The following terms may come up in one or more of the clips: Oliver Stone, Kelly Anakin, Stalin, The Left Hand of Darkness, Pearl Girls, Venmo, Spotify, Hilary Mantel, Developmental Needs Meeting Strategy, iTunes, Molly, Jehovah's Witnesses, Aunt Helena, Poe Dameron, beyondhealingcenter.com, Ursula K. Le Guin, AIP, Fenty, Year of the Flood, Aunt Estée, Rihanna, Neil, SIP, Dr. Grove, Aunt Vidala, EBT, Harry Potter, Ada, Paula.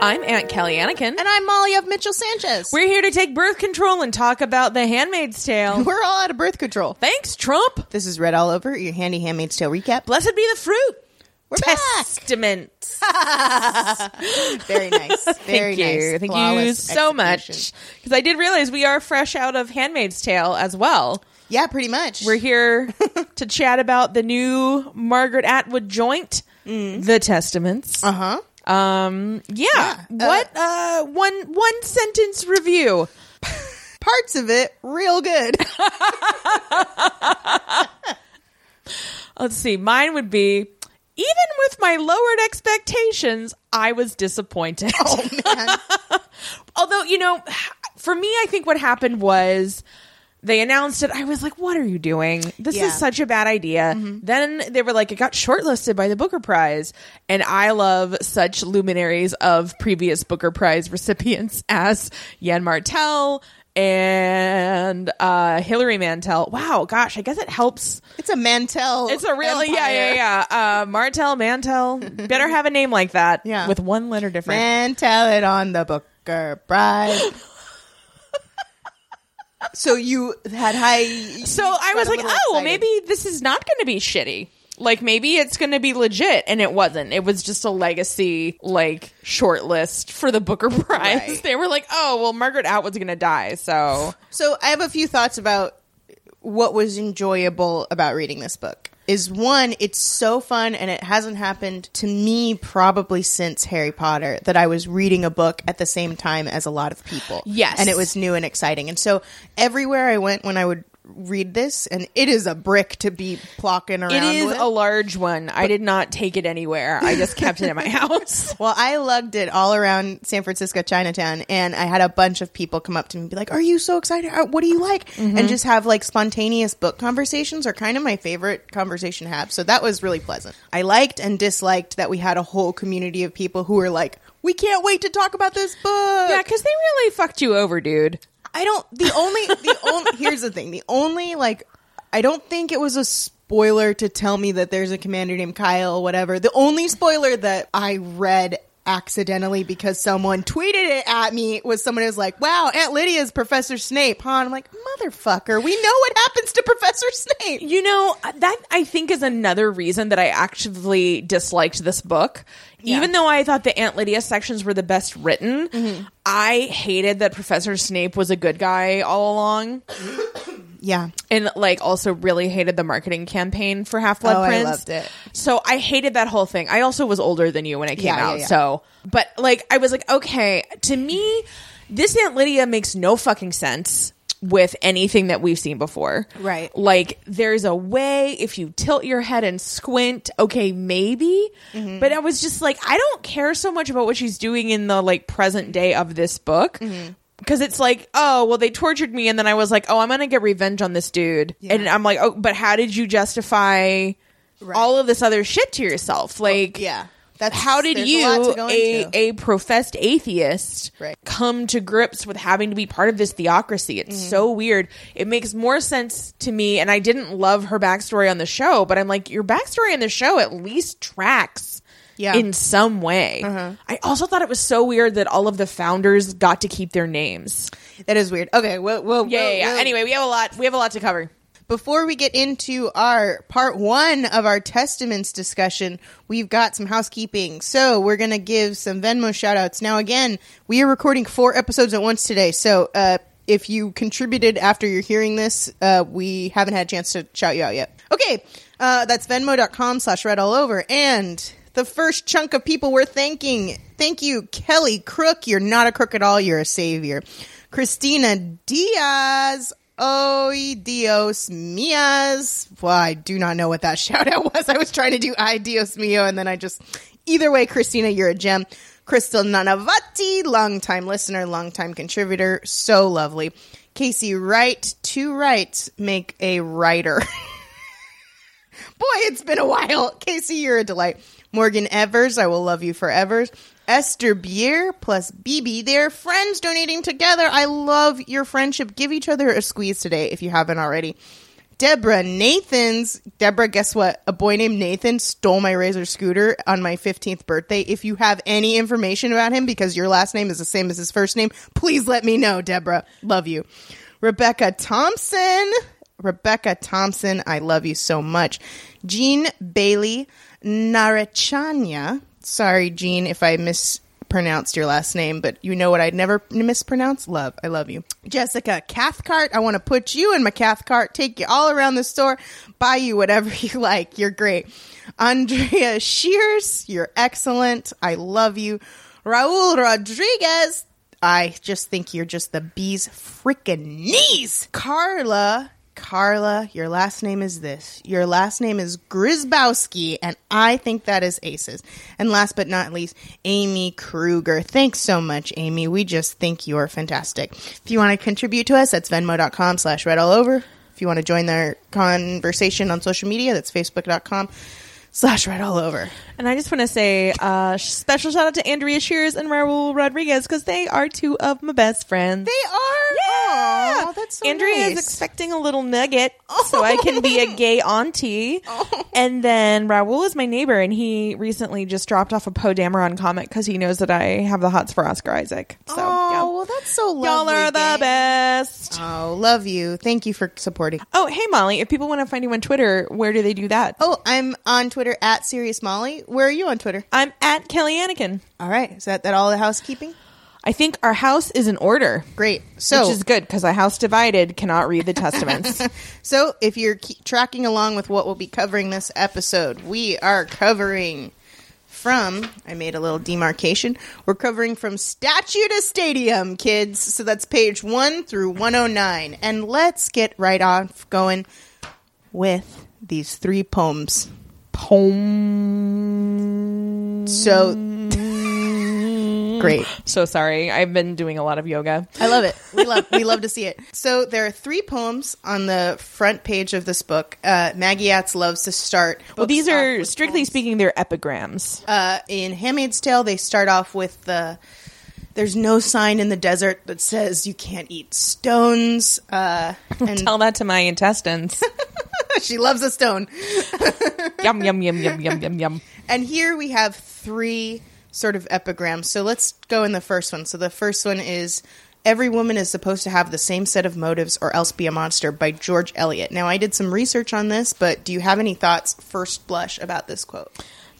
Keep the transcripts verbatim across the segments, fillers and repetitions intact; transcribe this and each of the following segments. I'm Aunt Kelly Anakin. And I'm Molly of Mitchell Sanchez. We're here to take birth control and talk about The Handmaid's Tale. We're all out of birth control. Thanks, Trump. This is Red All Over, your handy Handmaid's Tale recap. Blessed be the fruit. We're Testament. Back. Very nice. Very Thank nice. You. Thank Flawless you so much. Because I did realize we are fresh out of Handmaid's Tale as well. Yeah, pretty much. We're here to chat about the new Margaret Atwood joint, mm. The Testaments. Uh-huh. Um. Yeah. yeah uh, what? Uh. One. One sentence review. Parts of it real good. Let's see. Mine would be, even with my lowered expectations, I was disappointed. Oh man. Although, you know, for me, I think what happened was, they announced it. I was like, what are you doing? This yeah. is such a bad idea. Mm-hmm. Then they were like, it got shortlisted by the Booker Prize. And I love such luminaries of previous Booker Prize recipients as Yen Martel and uh, Hilary Mantel. Wow, gosh, I guess it helps. It's a Mantel. It's a really, empire. yeah, yeah, yeah. Uh, Martel, Mantel. Better have a name like that yeah. with one letter different. Mantel it on the Booker Prize. So you had high... So I was like, oh, well, maybe this is not going to be shitty. Like, maybe it's going to be legit. And it wasn't. It was just a legacy, like, shortlist for the Booker Prize. Right. They were like, oh, well, Margaret Atwood's going to die, so... So I have a few thoughts about what was enjoyable about reading this book. Is one, it's so fun, and it hasn't happened to me probably since Harry Potter, that I was reading a book at the same time as a lot of people. Yes. And it was new and exciting. And so everywhere I went when I would read this, and it is a brick to be plocking around with. It is with. a large one. But I did not take it anywhere. I just kept it in my house. Well, I lugged it all around San Francisco, Chinatown, and I had a bunch of people come up to me and be like, are you so excited? What do you like? Mm-hmm. And just have like spontaneous book conversations are kind of my favorite conversation to have. So that was really pleasant. I liked and disliked that we had a whole community of people who were like, we can't wait to talk about this book. Yeah, because they really fucked you over, dude. I don't, the only, the only, here's the thing. The only, like, I don't think it was a spoiler to tell me that there's a commander named Kyle, whatever. The only spoiler that I read accidentally because someone tweeted it at me was someone who's like, wow, Aunt Lydia's Professor Snape, huh? And I'm like, motherfucker, we know what happens to Professor Snape. You know, that I think is another reason that I actively disliked this book. Yeah. Even though I thought the Aunt Lydia sections were the best written, mm-hmm. I hated that Professor Snape was a good guy all along. Yeah. And like also really hated the marketing campaign for Half-Blood oh, Prince. I loved it. So I hated that whole thing. I also was older than you when it came yeah, out. Yeah, yeah. So, but like, I was like, okay, to me, this Aunt Lydia makes no fucking sense with anything that we've seen before. Right. Like, there's a way, if you tilt your head and squint, okay, maybe. Mm-hmm. But I was just like, I don't care so much about what she's doing in the like present day of this book. Mm-hmm. Because it's like, oh, well, they tortured me. And then I was like, oh, I'm going to get revenge on this dude. Yeah. And I'm like, oh, but how did you justify right. all of this other shit to yourself? Like, oh, yeah. That's, how did you, a, a professed atheist, right. come to grips with having to be part of this theocracy? It's mm-hmm. so weird. It makes more sense to me. And I didn't love her backstory on the show, but I'm like, your backstory on the show at least tracks yeah. in some way. Uh-huh. I also thought it was so weird that all of the founders got to keep their names. That is weird. Okay. Well, well, yeah, well, yeah, yeah. Well. Anyway, we have a lot. We have a lot to cover. Before we get into our part one of our Testaments discussion, we've got some housekeeping. So we're going to give some Venmo shout outs. Now, again, we are recording four episodes at once today. So uh, if you contributed after you're hearing this, uh, we haven't had a chance to shout you out yet. Okay. Uh, that's venmo.com slash red all over. And the first chunk of people we're thanking. Thank you, Kelly Crook. You're not a crook at all. You're a savior. Christina Diaz. Oh, Dios mías. Well, I do not know what that shout out was. I was trying to do I Dios mío, and then I just... Either way, Christina, you're a gem. Crystal Nanavati, longtime listener, longtime contributor. So lovely. Casey Wright, two rights make a writer. Boy, it's been a while. Casey, you're a delight. Morgan Evers, I will love you forever. Esther Bier plus B B, they're friends donating together. I love your friendship. Give each other a squeeze today if you haven't already. Deborah Nathan's, Deborah, guess what? A boy named Nathan stole my Razor scooter on my fifteenth birthday. If you have any information about him, because your last name is the same as his first name, please let me know, Deborah. Love you. Rebecca Thompson. Rebecca Thompson, I love you so much. Jean Bailey Narachanya. Sorry, Jean, if I mispronounced your last name, but you know what I'd never mispronounce? Love. I love you. Jessica Cathcart. I want to put you in my Cathcart, take you all around the store, buy you whatever you like. You're great. Andrea Shears, you're excellent. I love you. Raul Rodriguez. I just think you're just the bee's freaking knees. Carla, Carla, your last name is this. Your last name is Grisbowski, and I think that is aces. And last but not least, Amy Kruger. Thanks so much, Amy. We just think you're fantastic. If you want to contribute to us, that's venmo.com slash red all over. If you want to join our conversation on social media, that's facebook.com. Slash right all over. And I just want to say a uh, special shout out to Andrea Shears and Raul Rodriguez, because they are two of my best friends. They are? Yeah. Aww, that's so Andrea nice. Is expecting a little nugget, oh. so I can be a gay auntie. Oh. And then Raul is my neighbor, and he recently just dropped off a Poe Dameron comic because he knows that I have the hots for Oscar Isaac. So, oh, yeah. Well, that's so lovely. Y'all are the gang. Best. Oh, love you. Thank you for supporting. Oh, hey, Molly. If people want to find you on Twitter, where do they do that? Oh, I'm on Twitter. Twitter at Serious Molly. Where are you on Twitter? I'm at Kelly Anakin. All right. Is that, that all the housekeeping? I think our house is in order. Great. So, which is good, because a house divided cannot read the testaments. So if you're ke- tracking along with what we'll be covering this episode, we are covering from, I made a little demarcation, we're covering from statue to stadium, kids. So that's page one through one oh nine. And let's get right off going with these three poems. Home. So great. So sorry. I've been doing a lot of yoga. I love it. We love we love to see it. So there are three poems on the front page of this book. Uh, Maggie Atz loves to start. Well, these are, strictly poems. Speaking, they're epigrams. Uh, in Handmaid's Tale, they start off with the "There's no sign in the desert that says you can't eat stones." Uh, and tell that to my intestines. She loves a stone. Yum, yum, yum, yum, yum, yum, yum. And here we have three sort of epigrams. So let's go in the first one. So the first one is, "Every woman is supposed to have the same set of motives or else be a monster," by George Eliot. Now, I did some research on this, but do you have any thoughts, first blush, about this quote?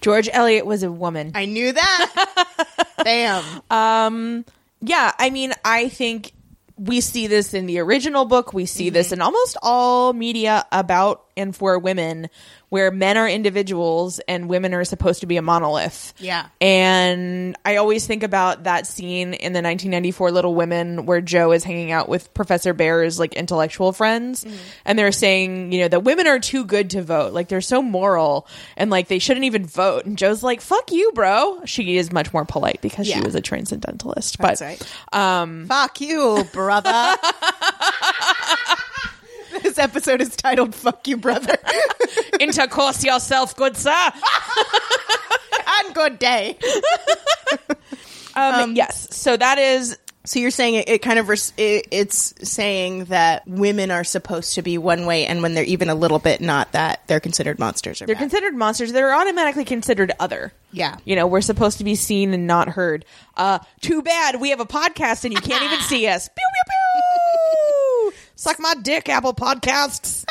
George Eliot was a woman. I knew that. Bam. Um, yeah, I mean, I think... we see this in the original book. We see mm-hmm. this in almost all media about and for women, where men are individuals and women are supposed to be a monolith. Yeah. And I always think about that scene in the nineteen ninety-four Little Women where Joe is hanging out with Professor Bear's like intellectual friends. Mm-hmm. And they're saying, you know, that women are too good to vote. Like, they're so moral and like they shouldn't even vote. And Joe's like, fuck you, bro. She is much more polite because yeah. she was a transcendentalist. That's but, right. Um, fuck you, brother. This episode is titled "Fuck You, Brother." Intercourse yourself, good sir, and good day. um, um, yes, so that is. So you're saying it, it kind of res- it, it's saying that women are supposed to be one way, and when they're even a little bit not that, they're considered monsters. Or they're bad. Considered monsters. They're automatically considered other. Yeah, you know, we're supposed to be seen and not heard. Uh, too bad we have a podcast and you can't even see us. Pew pew pew. Suck my dick, Apple Podcasts.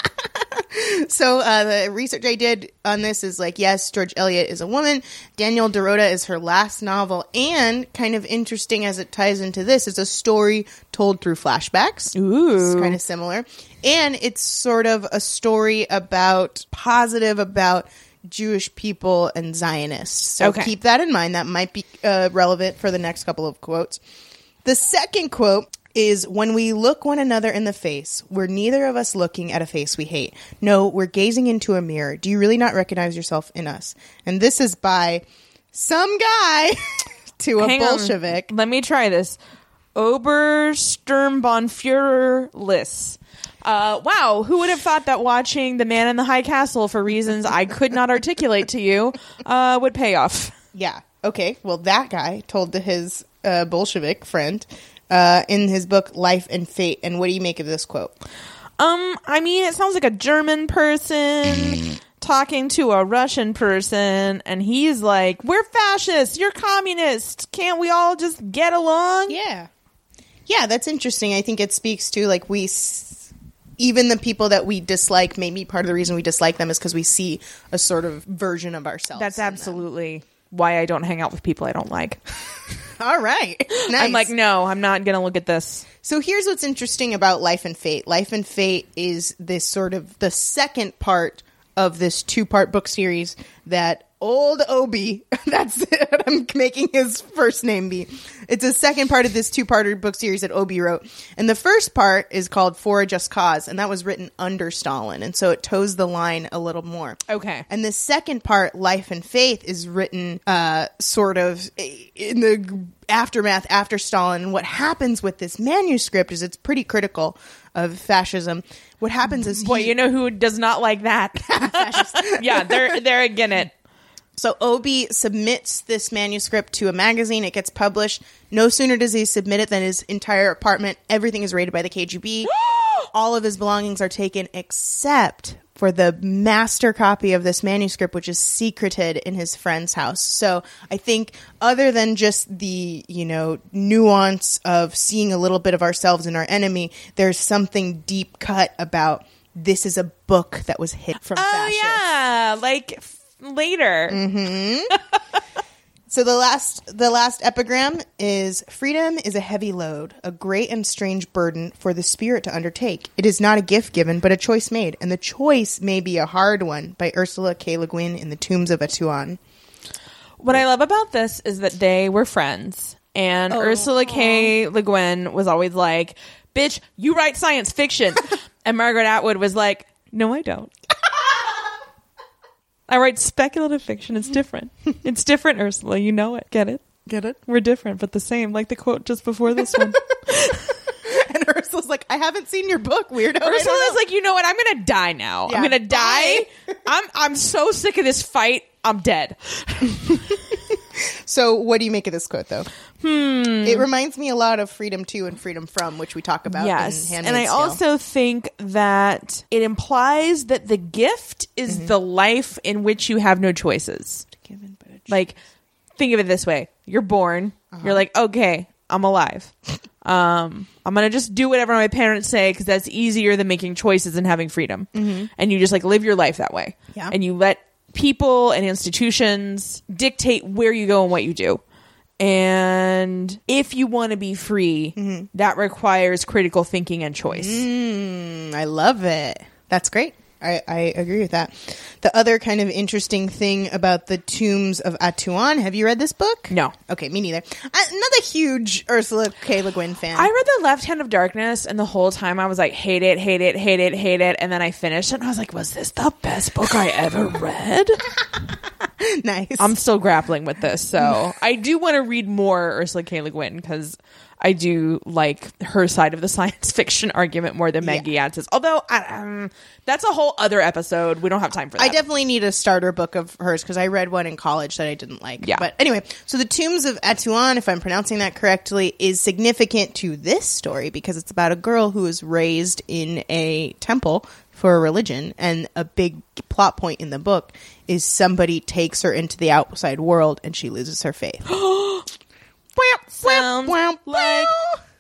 So uh, the research I did on this is like, yes, George Eliot is a woman. Daniel Dorota is her last novel. And kind of interesting as it ties into this, is a story told through flashbacks. Ooh. It's kind of similar. And it's sort of a story about, positive about Jewish people and Zionists. So okay. Keep that in mind. That might be uh, relevant for the next couple of quotes. The second quote is, "When we look one another in the face, we're neither of us looking at a face we hate. No, we're gazing into a mirror. Do you really not recognize yourself in us?" And this is by some guy to a Hang Bolshevik. On. Let me try this. Obersturmbannführerless. Uh, wow, who would have thought that watching The Man in the High Castle, for reasons I could not articulate to you, uh, would pay off? Yeah. Okay. Well, that guy told his uh, Bolshevik friend... Uh, in his book, Life and Fate. And what do you make of this quote? Um, I mean, it sounds like a German person talking to a Russian person, and he's like, we're fascists, you're communist, can't we all just get along? Yeah. Yeah, that's interesting. I think it speaks to, like, we... S- even the people that we dislike, maybe part of the reason we dislike them is because we see a sort of version of ourselves. That's absolutely them. Why I don't hang out with people I don't like. All right. Nice. I'm like, no, I'm not going to look at this. So here's what's interesting about Life and Fate. Life and Fate is this sort of the second part of this two-part book series that old Obi, that's it, I'm making his first name be. It's the second part of this two-parter book series that Obi wrote. And the first part is called For a Just Cause, and that was written under Stalin. And so it toes the line a little more. Okay. And the second part, Life and Faith, is written uh, sort of in the aftermath after Stalin. And what happens with this manuscript is it's pretty critical of fascism. What happens is... Boy, he- you know who does not like that? Fascists. Yeah, they're, they're again it. So Obi submits this manuscript to a magazine. It gets published. No sooner does he submit it than his entire apartment, everything is raided by the K G B. All of his belongings are taken except for the master copy of this manuscript, which is secreted in his friend's house. So I think other than just the, you know, nuance of seeing a little bit of ourselves in our enemy, there's something deep cut about this is a book that was hid from oh, fascists. Yeah. Like... later. Mm-hmm. So the last the last epigram is, freedom is a heavy load, a great and strange burden for the spirit to undertake. It is not a gift given, but a choice made, and the choice may be a hard one, by Ursula K. Le Guin in The Tombs of Atuan. What I love about this is that they were friends, and oh. Ursula K. Le Guin was always like, bitch, you write science fiction. And Margaret Atwood was like, no, I don't. I write speculative fiction. It's different. It's different, Ursula. You know it. Get it? Get it? We're different, but the same. Like the quote just before this one. And Ursula's like, I haven't seen your book, weirdo. Ursula's like, you know what? I'm going to die now. Yeah. I'm going to die. I'm I'm so sick of this fight. I'm dead. So what do you make of this quote, though? Hmm. It reminds me a lot of Freedom To and Freedom From, which we talk about yes. in Handmaid's Tale. And I also think that it implies that the gift is mm-hmm. the life in which you have no choices. Given but a choice. Like, think of it this way. You're born. Uh-huh. You're like, okay, I'm alive. um, I'm going to just do whatever my parents say because that's easier than making choices and having freedom. Mm-hmm. And you just, like, live your life that way. Yeah. And you let people and institutions dictate where you go and what you do. And if you want to be free, mm-hmm. that requires critical thinking and choice. Mm, I love it. That's great. I, I agree with that. The other kind of interesting thing about The Tombs of Atuan, have you read this book? No. Okay, me neither. I, not a huge Ursula K. Le Guin fan. I read The Left Hand of Darkness, and the whole time I was like, hate it, hate it, hate it, hate it. And then I finished it, and I was like, was this the best book I ever read? Nice. I'm still grappling with this, so I do want to read more Ursula K. Le Guin, because... I do like her side of the science fiction argument more than Meg yeah. Yatz's. Although, I, um, that's a whole other episode. We don't have time for that. I definitely need a starter book of hers because I read one in college that I didn't like. Yeah. But anyway, so The Tombs of Atuan, if I'm pronouncing that correctly, is significant to this story because it's about a girl who is raised in a temple for a religion, and a big plot point in the book is somebody takes her into the outside world and she loses her faith. Sounds like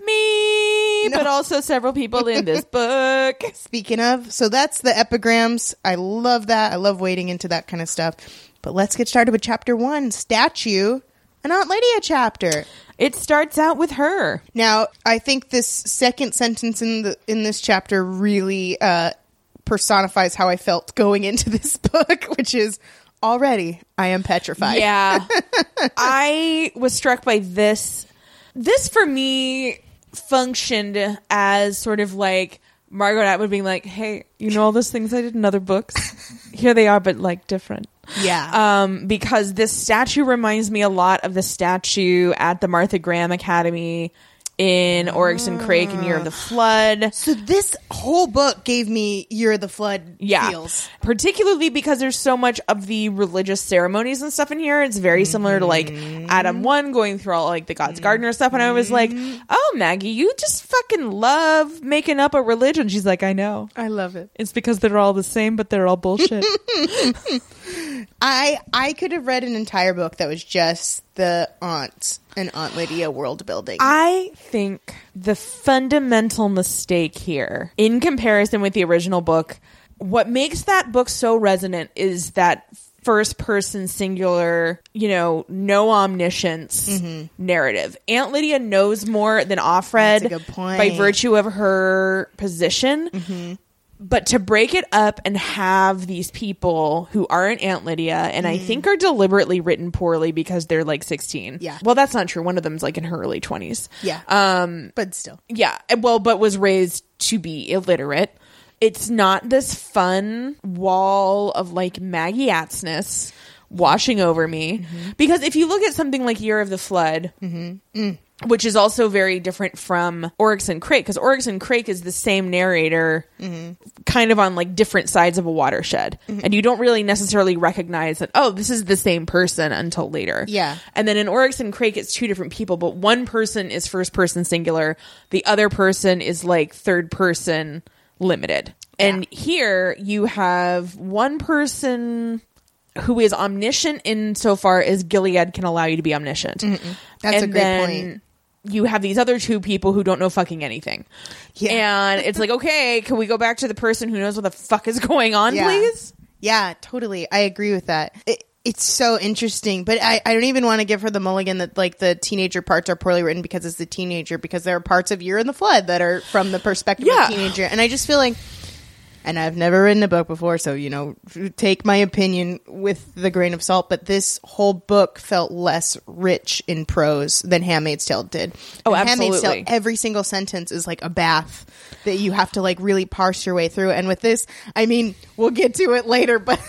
me, no. But also several people in this book. Speaking of, so that's the epigrams. I love that. I love wading into that kind of stuff. But let's get started with chapter one, Statue, an Aunt Lydia chapter. It starts out with her. Now, I think this second sentence in the in this chapter really uh, personifies how I felt going into this book, which is... already, I am petrified. Yeah. I was struck by this. This, for me, functioned as sort of like Margaret Atwood being like, hey, you know all those things I did in other books? Here they are, but like different. Yeah. Um, because this statue reminds me a lot of the statue at the Martha Graham Academy in Oryx and Crake and Year of the Flood. So this whole book gave me Year of the Flood yeah. feels. Particularly because there's so much of the religious ceremonies and stuff in here. It's very similar to like Adam one going through all like the God's Gardener stuff. And I was like, oh, Maggie, you just fucking love making up a religion. She's like, I know. I love it. It's because they're all the same, but they're all bullshit. I I could have read an entire book that was just the aunts and Aunt Lydia world building. I think the fundamental mistake here, in comparison with the original book, what makes that book so resonant is that first person singular, you know, no omniscience mm-hmm. narrative. Aunt Lydia knows more than Offred by virtue of her position. Mm-hmm. But to break it up and have these people who aren't Aunt Lydia and mm. I think are deliberately written poorly because they're like sixteen. Yeah. Well, that's not true. One of them's like in her early twenties. Yeah. Um, but still. Yeah. Well, but was raised to be illiterate. It's not this fun wall of like Maggie Attsness washing over me. Mm-hmm. Because if you look at something like Year of the Flood... Mm-hmm. Mm. Which is also very different from Oryx and Crake, because Oryx and Crake is the same narrator mm-hmm. kind of on like different sides of a watershed. Mm-hmm. And you don't really necessarily recognize that, oh, this is the same person until later. Yeah. And then in Oryx and Crake, it's two different people, but one person is first person singular. The other person is like third person limited. Yeah. And here you have one person... who is omniscient insofar as Gilead can allow you to be omniscient. Mm-mm. That's and a great then point. You have these other two people who don't know fucking anything. Yeah. And it's like, okay, can we go back to the person who knows what the fuck is going on, yeah. please? Yeah, totally. I agree with that. It, it's so interesting. But I, I don't even want to give her the mulligan that like the teenager parts are poorly written because it's the teenager, because there are parts of Year in the Flood that are from the perspective yeah. of a teenager. And I just feel like... And I've never written a book before, so, you know, take my opinion with the grain of salt. But this whole book felt less rich in prose than Handmaid's Tale did. Oh, and absolutely. Handmaid's Tale, every single sentence is like a bath that you have to like really parse your way through. And with this, I mean, we'll get to it later, but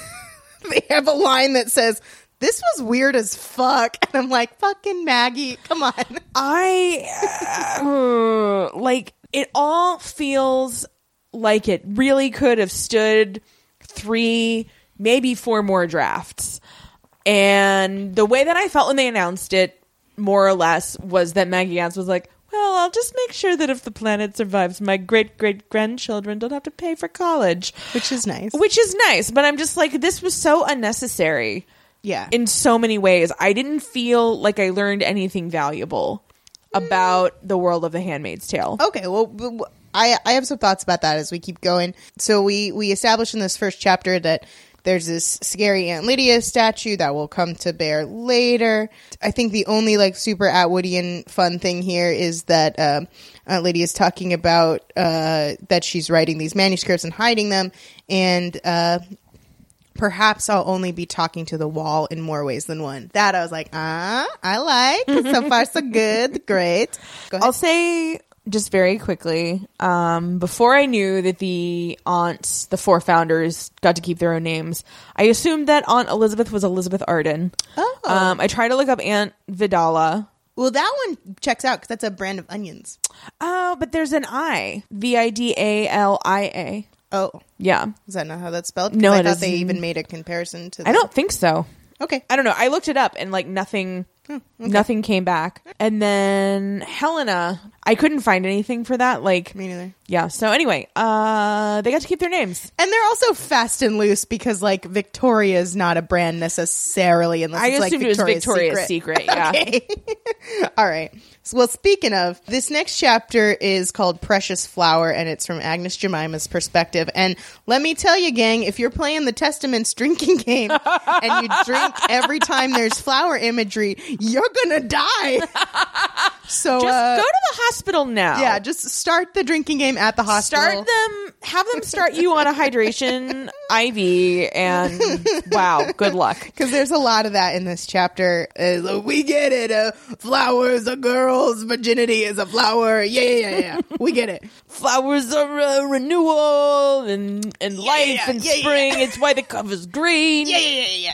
they have a line that says, this was weird as fuck. And I'm like, fucking Maggie, come on. I, uh, like, it all feels... like it really could have stood three, maybe four more drafts. And the way that I felt when they announced it, more or less, was that Maggie Atwood was like, well, I'll just make sure that if the planet survives, my great-great-grandchildren don't have to pay for college. Which is nice. Which is nice. But I'm just like, this was so unnecessary. Yeah. In so many ways. I didn't feel like I learned anything valuable mm. about the world of The Handmaid's Tale. Okay, well... But, but, I, I have some thoughts about that as we keep going. So we, we established in this first chapter that there's this scary Aunt Lydia statue that will come to bear later. I think the only like super Atwoodian fun thing here is that um, Aunt Lydia is talking about uh, that she's writing these manuscripts and hiding them. And uh, perhaps I'll only be talking to the wall in more ways than one. That I was like, ah, I like. So far, so good. Great. Go ahead. I'll say... Just very quickly, um, before I knew that the aunts, the four founders, got to keep their own names, I assumed that Aunt Elizabeth was Elizabeth Arden. Oh. Um, I tried to look up Aunt Vidala. Well, that one checks out because that's a brand of onions. Oh, but there's an I. V I D A L I A. Oh. Yeah. Is that not how that's spelled? No, I thought they even made a comparison to that. I don't think so. Okay. I don't know. I looked it up and like nothing... Hmm, okay. Nothing came back. And then Helena, I couldn't find anything for that. Like, me neither. Yeah. So anyway, uh, they got to keep their names. And they're also fast and loose because like Victoria is not a brand necessarily. Unless I it's assumed like Victoria's it was Victoria's Secret. Secret yeah. Okay. All right. So, well, speaking of, this next chapter is called Precious Flower, and it's from Agnes Jemima's perspective. And let me tell you, gang, if you're playing the Testaments drinking game and you drink every time there's flower imagery, you're gonna die. So just uh, go to the hospital now. Yeah, just start the drinking game at the hospital. Start them, have them start you on a hydration I V, and wow, good luck. Because there's a lot of that in this chapter. Is, oh, we get it. Uh, flowers, a girl's virginity is a flower. Yeah, yeah, yeah, yeah. We get it. Flowers are uh, renewal and and yeah, life yeah, and yeah, spring. Yeah, yeah. It's why the cover's green. Yeah, yeah, yeah,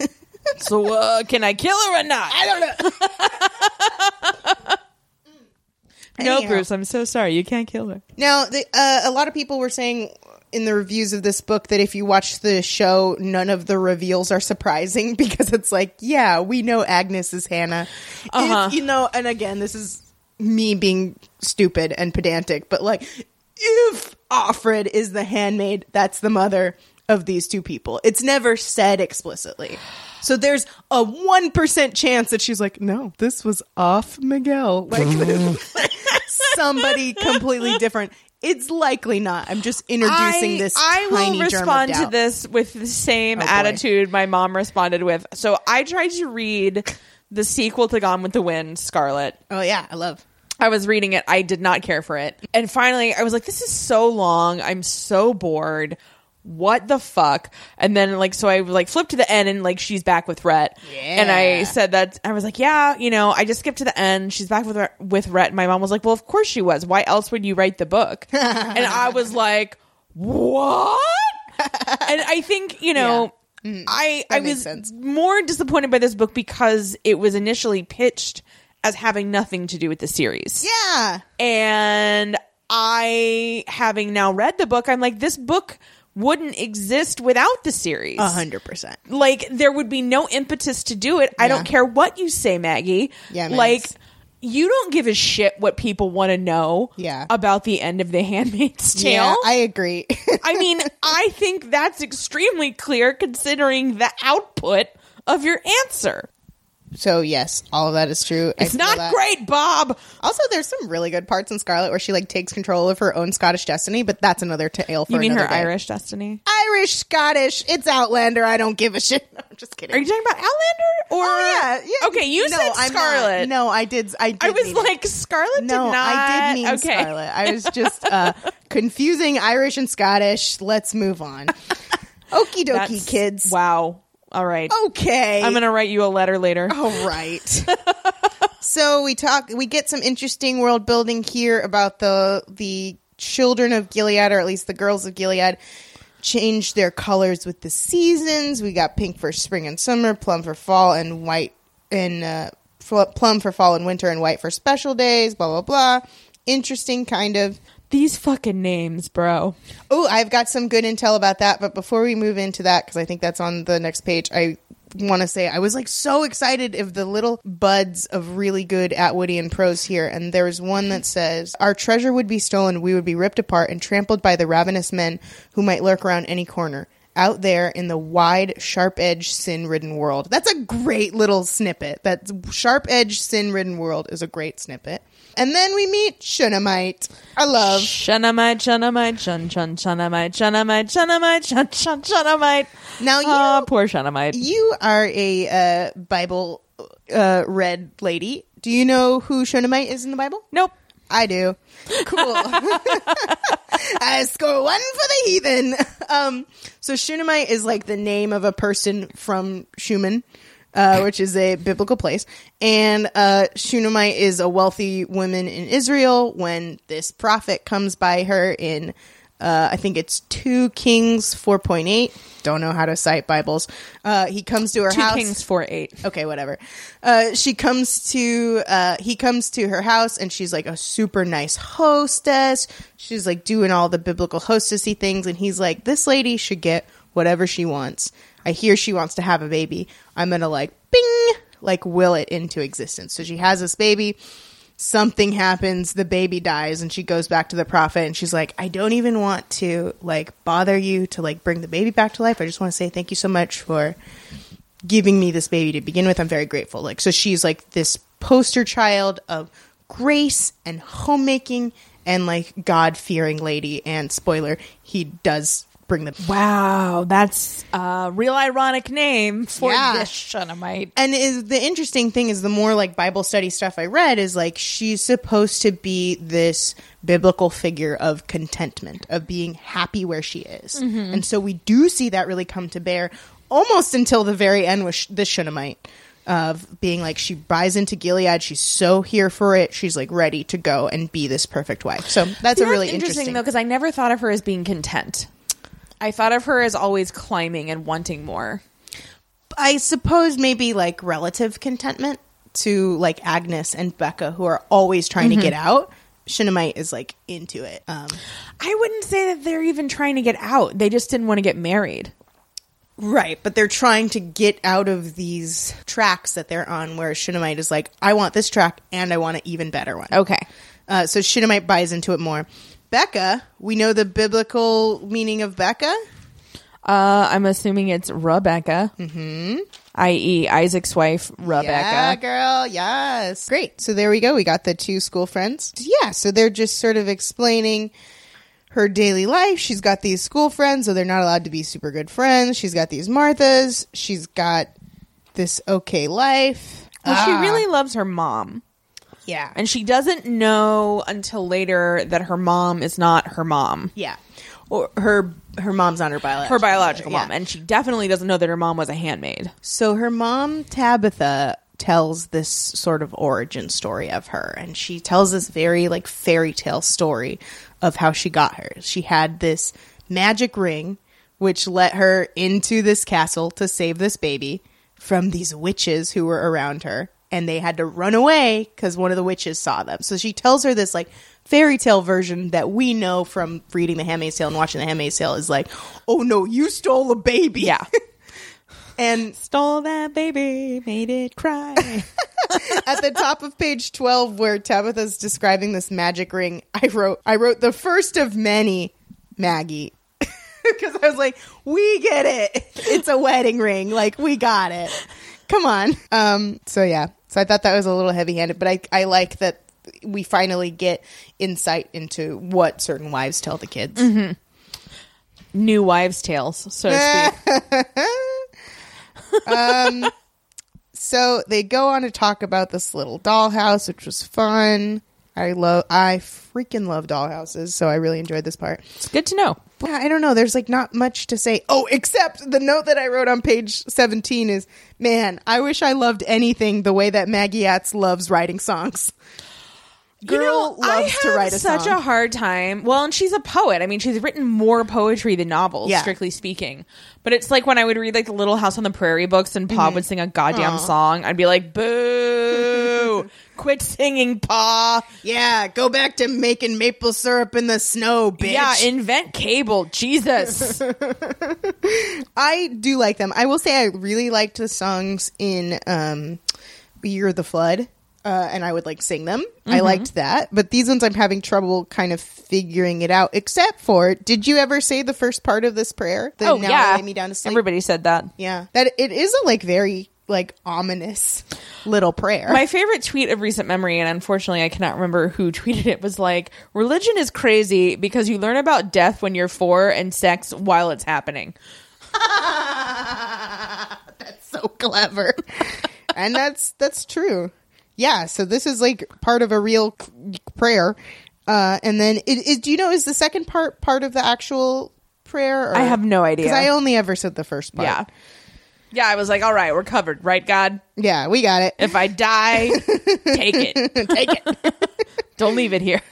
yeah. So, uh, can I kill her or not? I don't know. Anyhow. No, Bruce, I'm so sorry. You can't kill her. Now, the, uh, a lot of people were saying in the reviews of this book that if you watch the show, none of the reveals are surprising because it's like, yeah, we know Agnes is Hannah. Uh-huh. If, you know, and again, this is me being stupid and pedantic, but like, if Offred is the handmaid, that's the mother of these two people. It's never said explicitly. So there's a one percent chance that she's like, no, this was off Miguel. Like, somebody completely different. It's likely not. I'm just introducing I, this I tiny will respond germ of doubt. To this with the same oh, attitude boy. My mom responded with. So I tried to read the sequel to Gone with the Wind, Scarlet. Oh, yeah. I love I was reading it. I did not care for it. And finally, I was like, this is so long. I'm so bored. What the fuck? And then like so I like flipped to the end and like she's back with Rhett. Yeah. And I said that I was like, yeah, you know, I just skipped to the end. She's back with with Rhett. And my mom was like, well, of course she was. Why else would you write the book? And I was like, what? And I think, you know, yeah. mm, I I was sense. more disappointed by this book because it was initially pitched as having nothing to do with the series. Yeah. And I having now read the book, I'm like, this book wouldn't exist without the series. A hundred percent. Like, there would be no impetus to do it. I yeah. don't care what you say, Maggie. Yeah, like, nice. You don't give a shit what people want to know yeah. about the end of The Handmaid's Tale. Yeah, I agree. I mean, I think that's extremely clear considering the output of your answer. So, yes, all of that is true. It's not that. Great, Bob. Also, there's some really good parts in Scarlet where she, like, takes control of her own Scottish destiny, but that's another tale for another day. You mean her day. Irish destiny? Irish, Scottish. It's Outlander. I don't give a shit. No, I'm just kidding. Are you talking about Outlander? Or... Oh, yeah. yeah. Okay, you no, said Scarlet. I'm not. No, I did. I, did I was like, it. Scarlet did no, not. No, I did mean okay. Scarlet. I was just uh, confusing Irish and Scottish. Let's move on. Okie dokie, kids. Wow. All right. Okay. I'm going to write you a letter later. All right. So we talk, we get some interesting world building here about the the children of Gilead, or at least the girls of Gilead, change their colors with the seasons. We got pink for spring and summer, plum for fall and white, and uh, fl- plum for fall and winter, and white for special days, blah, blah, blah. Interesting kind of. These fucking names, bro. Oh, I've got some good intel about that. But before we move into that, because I think that's on the next page, I want to say I was like so excited of the little buds of really good Atwoodian prose here. And there was one that says, our treasure would be stolen. We would be ripped apart and trampled by the ravenous men who might lurk around any corner out there in the wide, sharp-edged, sin-ridden world. That's a great little snippet. That sharp-edged, sin-ridden world is a great snippet. And then we meet Shunammite. I love Shunammite, Shunammite, Shun Shun Shunammite, Shunammite, Shunammite, Shun Shun Shunammite. Now you, oh, poor Shunammite. You are a uh, Bible uh, read lady. Do you know who Shunammite is in the Bible? Nope. I do. Cool. I score one for the heathen. Um, so Shunammite is like the name of a person from Shuman, uh, which is a biblical place. And uh, Shunammite is a wealthy woman in Israel. When this prophet comes by her in, uh, I think it's two Kings four point eight. Don't know how to cite Bibles. Uh, he comes to her two house. two Kings four eight. Okay, whatever. Uh, she comes to, uh, he comes to her house, and she's like a super nice hostess. She's like doing all the biblical hostessy things, and he's like, this lady should get whatever she wants. I hear she wants to have a baby. I'm gonna like, bing, like will it into existence. So she has this baby. Something happens, the baby dies, and she goes back to the prophet, and she's like, I don't even want to like bother you to like bring the baby back to life. I just want to say thank you so much for giving me this baby to begin with. I'm very grateful. Like, so she's like this poster child of grace and homemaking and like God-fearing lady. And spoiler, he does bring the wow, that's a real ironic name for yeah. this Shunammite. And is the interesting thing is the more like Bible study stuff I read is like she's supposed to be this biblical figure of contentment, of being happy where she is, mm-hmm. and so we do see that really come to bear almost until the very end with sh- this Shunammite of being like she buys into Gilead, she's so here for it, she's like ready to go and be this perfect wife. So that's you know, a really interesting, interesting though, because I never thought of her as being content. I thought of her as always climbing and wanting more. I suppose maybe like relative contentment to like Agnes and Becca, who are always trying mm-hmm. to get out. Shunammite is like into it. Um, I wouldn't say that they're even trying to get out. They just didn't want to get married. Right, but they're trying to get out of these tracks that they're on, where Shunammite is like, I want this track and I want an even better one. Okay. Uh, so Shunammite buys into it more. Becca, we know the biblical meaning of Becca. Uh, I'm assuming it's Rebecca, mm-hmm. that is. Isaac's wife, Rebecca. Yeah, girl, yes. Great. So there we go. We got the two school friends. Yeah, so they're just sort of explaining her daily life. She's got these school friends, so they're not allowed to be super good friends. She's got these Marthas. She's got this okay life. Well, ah. she really loves her mom. Yeah. And she doesn't know until later that her mom is not her mom. Yeah. Or her her mom's not her biological Her biological mother, mom. Yeah. And she definitely doesn't know that her mom was a handmaid. So her mom, Tabitha, tells this sort of origin story of her. And she tells this very like fairy tale story of how she got her. She had this magic ring which let her into this castle to save this baby from these witches who were around her. And they had to run away because one of the witches saw them. So she tells her this like fairy tale version that we know from reading The Handmaid's Tale and watching The Handmaid's Tale is like, oh no, you stole a baby. Yeah. And stole that baby, made it cry. At the top of page twelve, where Tabitha's describing this magic ring, I wrote, I wrote the first of many, Maggie. Because I was like, we get it. It's a wedding ring. Like, we got it. Come on. Um, so, yeah. So I thought that was a little heavy-handed, but I, I like that we finally get insight into what certain wives tell the kids. Mm-hmm. New wives' tales, so to speak. um, so they go on to talk about this little dollhouse, which was fun. I love, I freaking love dollhouses, so I really enjoyed this part. It's good to know. Yeah, I don't know. There's like not much to say. Oh, except the note that I wrote on page seventeen is, man, I wish I loved anything the way that Maggie Atz loves writing songs. Girl you know, loves to write a song. I have such a hard time. Well, and she's a poet. I mean, she's written more poetry than novels, yeah. strictly speaking. But it's like when I would read like the Little House on the Prairie books and Pa mm-hmm. would sing a goddamn Aww. song, I'd be like, boo, quit singing, Pa. Yeah, go back to making maple syrup in the snow, bitch. Yeah, invent cable, Jesus. I do like them. I will say I really liked the songs in um, Year of the Flood. Uh, and I would like sing them. Mm-hmm. I liked that. But these ones I'm having trouble kind of figuring it out. Except for, did you ever say the first part of this prayer? The, oh, now yeah. lay me down to sleep. Everybody said that. Yeah. That it is a like very like ominous little prayer. My favorite tweet of recent memory, and unfortunately I cannot remember who tweeted it, was like, religion is crazy because you learn about death when you're four and sex while it's happening. That's so clever. And that's that's true. Yeah, so this is like part of a real prayer, uh, and then it, it, do you know is the second part part of the actual prayer? Or? I have no idea because I only ever said the first part. Yeah, yeah, I was like, all right, we're covered, right, God? Yeah, we got it. If I die, take it, take it. Don't leave it here.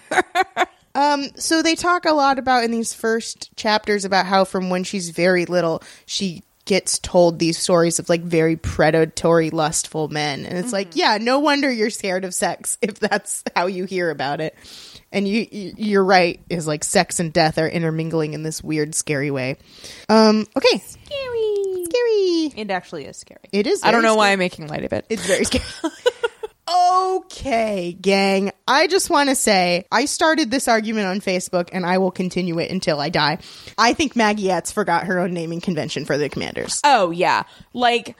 Um, so they talk a lot about in these first chapters about how from when she's very little she gets told these stories of like very predatory, lustful men, and it's mm-hmm. like, yeah, no wonder you're scared of sex if that's how you hear about it. And you, you're right, is like sex and death are intermingling in this weird, scary way. Um, okay, scary, scary. It actually is scary. It is. Very I don't know scary. Why I'm making light of it. It's very scary. Okay, gang. I just want to say I started this argument on Facebook and I will continue it until I die. I think Maggie Atz forgot her own naming convention for the commanders. Oh, yeah. Like,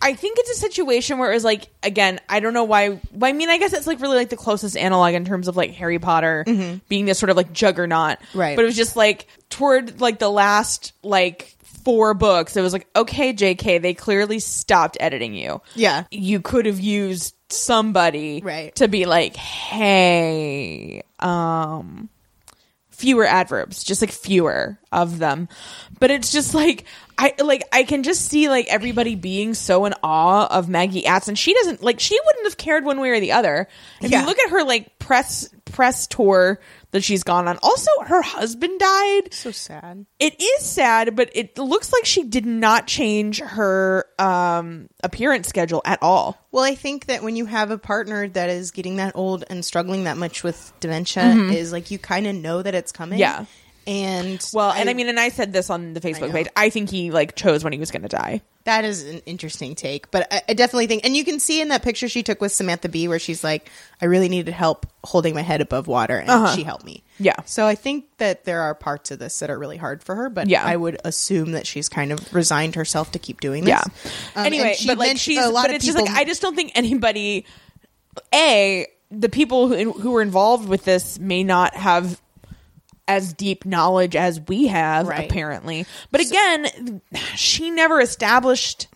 I think it's a situation where it was like, again, I don't know why. I mean, I guess it's like really like the closest analog in terms of like Harry Potter mm-hmm. being this sort of like juggernaut. Right. But it was just like toward like the last like four books. It was like, okay, J K, they clearly stopped editing you. Yeah. You could have used somebody right. to be like, hey, um fewer adverbs, just like fewer of them. But it's just like I like I can just see like everybody being so in awe of Maggie Atz, and she doesn't like she wouldn't have cared one way or the other. If yeah. you look at her like press press tour that she's gone on. Also, her husband died. So sad. It is sad, but it looks like she did not change her um, appearance schedule at all. Well, I think that when you have a partner that is getting that old and struggling that much with dementia, mm-hmm. is like you kind of know that it's coming. Yeah. And well, I, and I mean, and I said this on the Facebook I page. I think he like chose when he was going to die. That is an interesting take, but I, I definitely think, and you can see in that picture she took with Samantha Bee where she's like, I really needed help holding my head above water, and uh-huh. she helped me. Yeah. So I think that there are parts of this that are really hard for her, but yeah. I would assume that she's kind of resigned herself to keep doing this. Yeah. Um, anyway, she, but like she's, a lot but of it's people- just like, I just don't think anybody, A, the people who who were involved with this may not have as deep knowledge as we have, right. apparently. But so, again, she never established,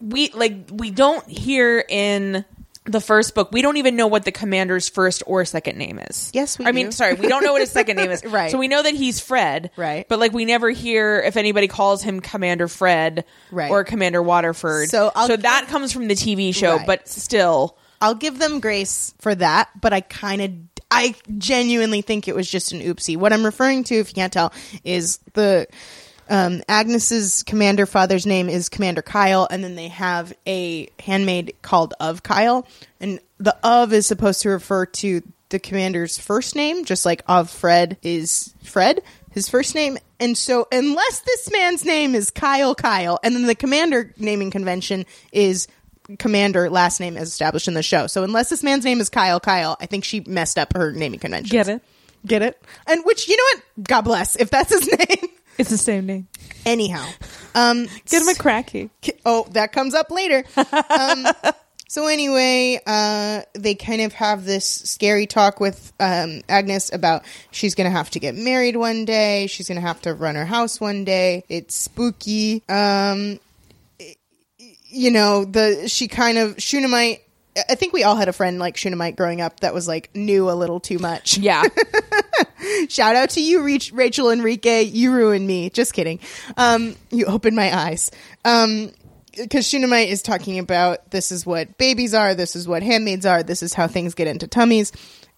we like we don't hear in the first book, we don't even know what the commander's first or second name is. Yes, we I do. I mean, sorry, we don't know what his second name is. Right. So we know that he's Fred. Right. But like we never hear if anybody calls him Commander Fred right. or Commander Waterford. So, I'll so give, that comes from the T V show, right. but still. I'll give them grace for that, but I kind of I genuinely think it was just an oopsie. What I'm referring to, if you can't tell, is the um, Agnes's commander father's name is Commander Kyle, and then they have a handmaid called Of Kyle, and the Of is supposed to refer to the commander's first name, just like Of Fred is Fred, his first name. And so unless this man's name is Kyle Kyle, and then the commander naming convention is commander last name as established in the show, so unless this man's name is Kyle Kyle, I think she messed up her naming convention. Get it get it And which, you know what, god bless if that's his name. It's the same name anyhow. Um get him a cracky. Oh, that comes up later. um so anyway uh they kind of have this scary talk with um Agnes about she's gonna have to get married one day, she's gonna have to run her house one day, it's spooky. um You know, the she kind of Shunammite. I think we all had a friend like Shunammite growing up that was like knew a little too much. Yeah. Shout out to you, Re- Rachel Enrique. You ruined me. Just kidding. Um, you opened my eyes. Um, because Shunammite is talking about this is what babies are. This is what handmaids are. This is how things get into tummies.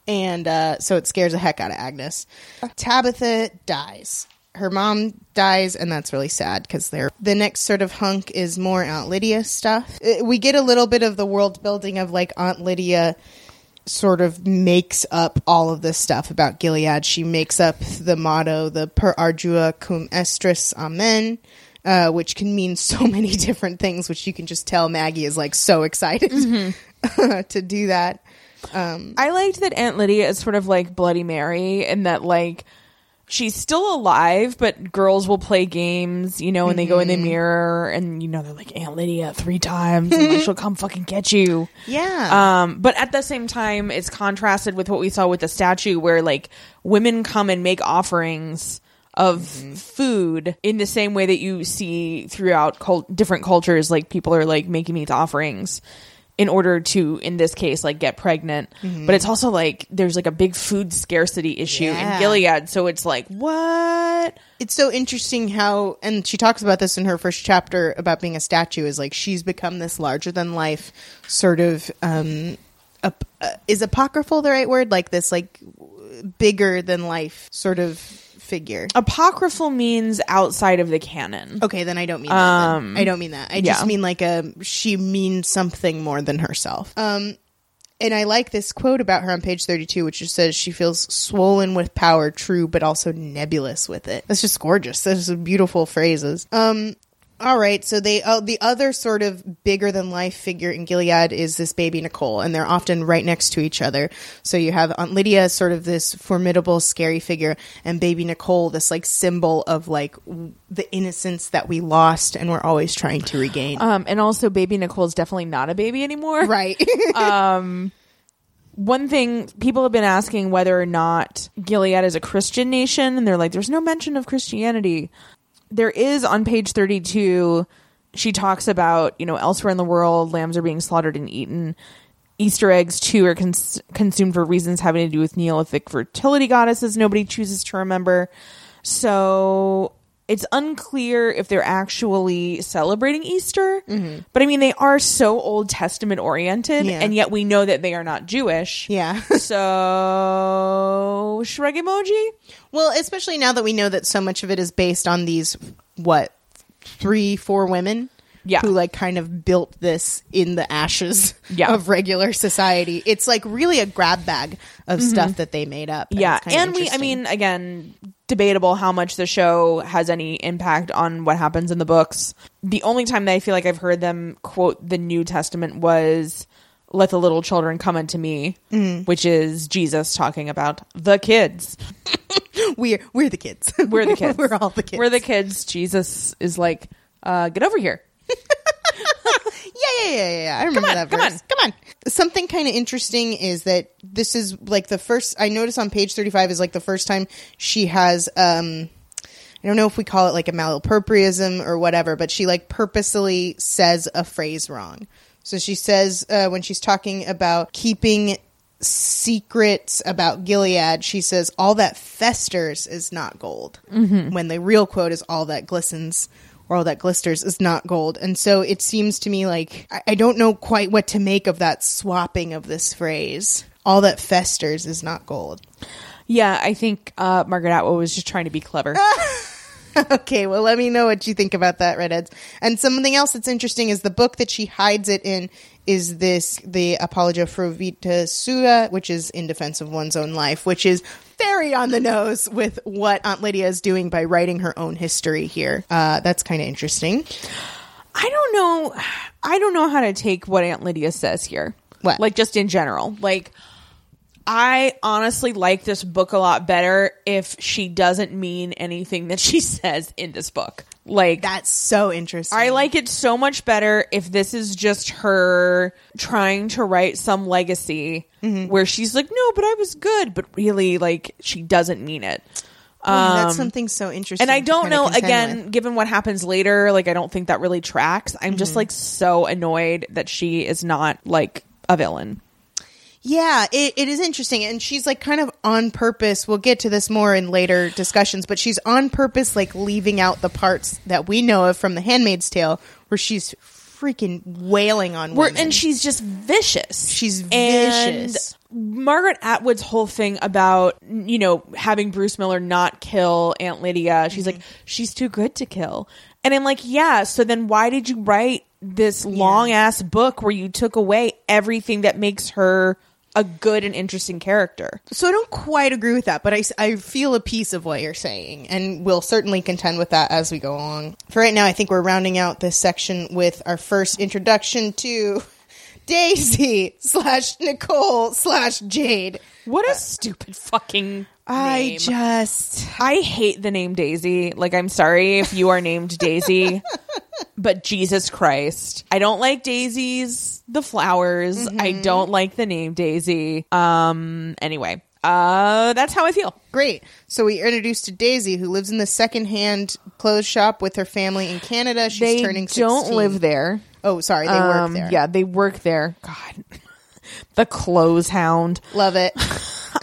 And uh, so it scares the heck out of Agnes. Tabitha dies. Her mom dies, and that's really sad because they're the next sort of hunk is more Aunt Lydia stuff. We get a little bit of the world building of like Aunt Lydia sort of makes up all of this stuff about Gilead. She makes up the motto, the per ardua cum estris amen, uh, which can mean so many different things, which you can just tell Maggie is like so excited mm-hmm. to do that. Um, I liked that Aunt Lydia is sort of like Bloody Mary and that like she's still alive, but girls will play games, you know, and they go in the mirror and, you know, they're like, Aunt Lydia three times and like, she'll come fucking get you. Yeah. Um, but at the same time, it's contrasted with what we saw with the statue where like women come and make offerings of mm-hmm. food in the same way that you see throughout cult- different cultures. Like people are like making these offerings in order to, in this case, like get pregnant. Mm-hmm. But it's also like there's like a big food scarcity issue yeah. in Gilead. So it's like, what? It's so interesting how, and she talks about this in her first chapter about being a statue, is like she's become this larger than life sort of, um, ap- uh, is apocryphal the right word? Like this like bigger than life sort of figure. Apocryphal means outside of the canon. Okay, then I don't mean that. Um, I don't mean that. I yeah. just mean like a she means something more than herself. Um, and I like this quote about her on page thirty-two, which just says she feels swollen with power, true, but also nebulous with it. That's just gorgeous. Those are beautiful phrases. Um, all right, so they uh, the other sort of bigger than life figure in Gilead is this baby Nicole, and they're often right next to each other. So you have Aunt Lydia, sort of this formidable, scary figure, and baby Nicole, this like symbol of like w- the innocence that we lost and we're always trying to regain. Um, and also, baby Nicole is definitely not a baby anymore, right? um, one thing people have been asking whether or not Gilead is a Christian nation, and they're like, "There's no mention of Christianity." There is on page thirty-two, she talks about, you know, elsewhere in the world, lambs are being slaughtered and eaten. Easter eggs, too, are cons- consumed for reasons having to do with Neolithic fertility goddesses nobody chooses to remember. So It's unclear if they're actually celebrating Easter, mm-hmm. but I mean, they are so Old Testament oriented, yeah. and yet we know that they are not Jewish. Yeah. So, shrug emoji? Well, especially now that we know that so much of it is based on these, what, three, four women? Yeah. Who, like, kind of built this in the ashes yeah. of regular society. It's, like, really a grab bag of mm-hmm. stuff that they made up. And yeah. And we, I mean, again, debatable how much the show has any impact on what happens in the books. The only time that I feel like I've heard them quote the New Testament was, let the little children come unto me, mm. which is Jesus talking about the kids. we're, we're the kids. We're the kids. We're all the kids. We're the kids. Jesus is like, uh, get over here. yeah, yeah, yeah, yeah. I remember on, that verse. Come on, come on. Something kind of interesting is that this is like the first, I noticed on page thirty-five is like the first time she has, um, I don't know if we call it like a malapropism or whatever, but she like purposely says a phrase wrong. So she says uh, when she's talking about keeping secrets about Gilead, she says, all that festers is not gold. Mm-hmm. When the real quote is all that glistens. Or all that glisters is not gold. And so it seems to me like I, I don't know quite what to make of that swapping of this phrase. All that festers is not gold. Yeah, I think uh, Margaret Atwood was just trying to be clever. Okay, well, let me know what you think about that, Redheads. And something else that's interesting is the book that she hides it in is this, the Apologia Pro Vita Sua, which is In Defense of One's Own Life, which is very on the nose with what Aunt Lydia is doing by writing her own history here. Uh, that's kind of interesting. I don't know. I don't know how to take what Aunt Lydia says here. What? Like, just in general. Like, I honestly like this book a lot better if she doesn't mean anything that she says in this book. Like, that's so interesting. I like it so much better if this is just her trying to write some legacy mm-hmm. where she's like, no, but I was good, but really, like, she doesn't mean it. Um, oh, that's something so interesting. And I don't know, again, with. given what happens later, like, I don't think that really tracks. I'm mm-hmm. just, like, so annoyed that she is not, like, a villain. Yeah, it, it is interesting. And she's like kind of on purpose. We'll get to this more in later discussions, but she's on purpose like leaving out the parts that we know of from The Handmaid's Tale where she's freaking wailing on women. And she's just vicious. She's vicious. And Margaret Atwood's whole thing about, you know, having Bruce Miller not kill Aunt Lydia. She's mm-hmm. like, she's too good to kill. And I'm like, yeah, so then why did you write this yeah. long ass book where you took away everything that makes her a good and interesting character? So I don't quite agree with that, but I, I feel a piece of what you're saying, and we'll certainly contend with that as we go along. For right now, I think we're rounding out this section with our first introduction to Daisy slash Nicole slash Jade. What a uh, stupid fucking I name. just... I hate the name Daisy. Like, I'm sorry if you are named Daisy, but Jesus Christ. I don't like daisies, the flowers. Mm-hmm. I don't like the name Daisy. Um. Anyway, uh, that's how I feel. Great. So we are introduced to Daisy, who lives in the secondhand clothes shop with her family in Canada. She's they turning sixteen. They don't live there. Oh, sorry. They um, work there. Yeah, they work there. God. The clothes hound. Love it. I'm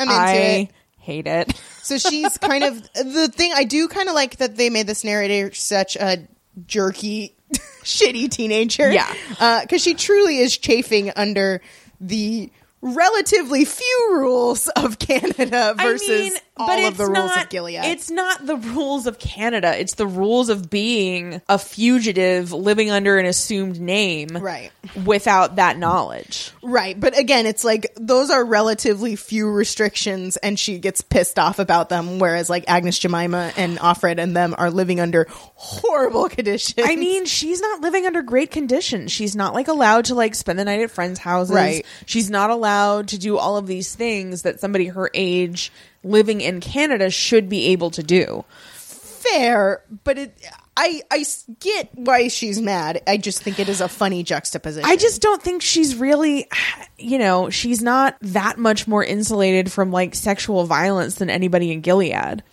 into I it. hate it. So she's kind of... The thing I do kind of like that they made this narrator such a jerky, shitty teenager. Yeah. Because uh, she truly is chafing under the relatively few rules of Canada versus I mean, all of the not, rules of Gilead. It's not the rules of Canada. It's the rules of being a fugitive living under an assumed name right. without that knowledge. Right. But again, it's like those are relatively few restrictions and she gets pissed off about them, whereas like Agnes Jemima and Offred and them are living under horrible conditions. I mean, she's not living under great conditions. She's not like allowed to like spend the night at friends' houses. Right. She's not allowed allowed to do all of these things that somebody her age living in Canada should be able to do. Fair, but it, I, I get why she's mad. I just think it is a funny juxtaposition. I just don't think she's really, you know, she's not that much more insulated from like sexual violence than anybody in Gilead.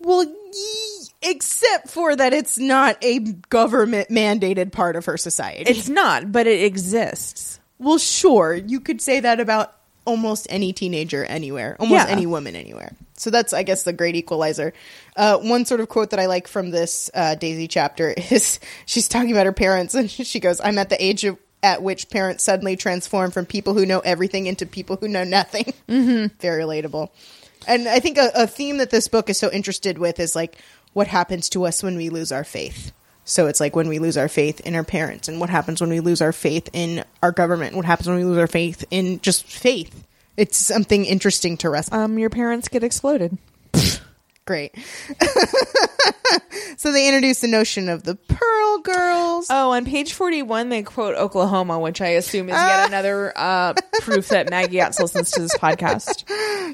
Well, ye- except for that it's not a government mandated part of her society. It's not, but it exists. Well, sure, you could say that about almost any teenager anywhere, almost yeah. any woman anywhere. So that's, I guess, the great equalizer. Uh, one sort of quote that I like from this uh, Daisy chapter is she's talking about her parents, and she goes, "I'm at the age of, at which parents suddenly transform from people who know everything into people who know nothing." Mm-hmm. Very relatable. And I think a, a theme that this book is so interested with is like what happens to us when we lose our faith. So it's like when we lose our faith in our parents, and what happens when we lose our faith in our government, what happens when we lose our faith in just faith. It's something interesting to wrestle. Um, your parents get exploded. Great. So they introduced the notion of the Pearl Girls. Oh, on page forty-one, they quote Oklahoma, which I assume is yet another uh, proof that Maggie Atz listens to this podcast.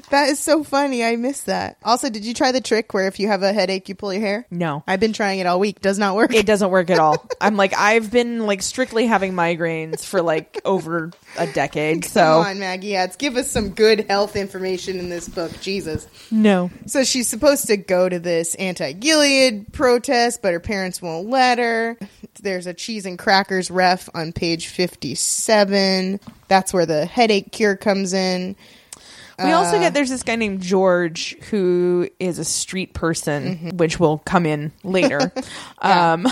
That is so funny. I missed that. Also, did you try the trick where if you have a headache, you pull your hair? No. I've been trying it all week. Does not work. It doesn't work at all. I'm like, I've been like strictly having migraines for like over a decade. Come so. on, Maggie Atz. Give us some good health information in this book. Jesus. No. So she's supposed to go to this anti-Gilead protest, but her parents won't let her. There's a cheese and crackers ref on page fifty-seven. That's where the headache cure comes in. We also get, there's this guy named George who is a street person, mm-hmm. which will come in later. um.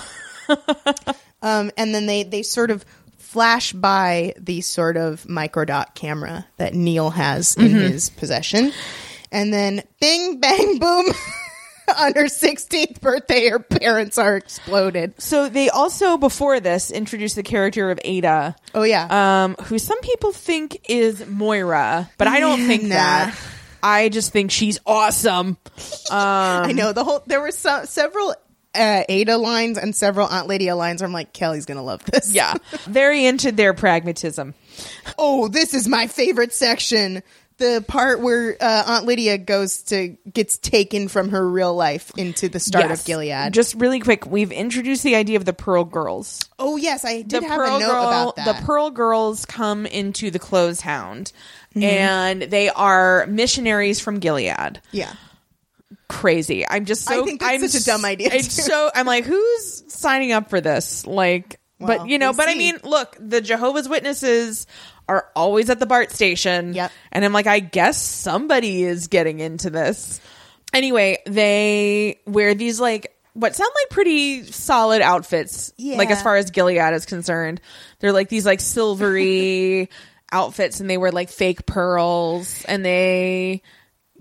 um, and then they, they sort of flash by the sort of microdot camera that Neil has in mm-hmm. his possession. And then bing, bang, boom. On her sixteenth birthday, her parents are exploded. So they also, before this, introduced the character of Ada. Oh, yeah. Um, who some people think is Moira, but I don't think nah. that. I just think she's awesome. Um, I know. the whole There were so, several uh, Ada lines and several Aunt Lydia lines where I'm like, Kelly's going to love this. Yeah. Very into their pragmatism. Oh, this is my favorite section. The part where uh, Aunt Lydia goes to gets taken from her real life into the start yes. of Gilead. Just really quick, we've introduced the idea of the Pearl Girls. Oh yes, I did the have Pearl a note Girl, about that. The Pearl Girls come into the Clothes Hound, mm-hmm. and they are missionaries from Gilead. Yeah, crazy. I'm just so. I think that's I'm such a dumb idea. It's so I'm like, who's signing up for this? Like, well, but you know, we'll but see. I mean, look, the Jehovah's Witnesses are always at the BART station. Yep. And I'm like, I guess somebody is getting into this. Anyway, they wear these like what sound like pretty solid outfits. Yeah. Like as far as Gilead is concerned. They're like these like silvery outfits, and they wear like fake pearls, and they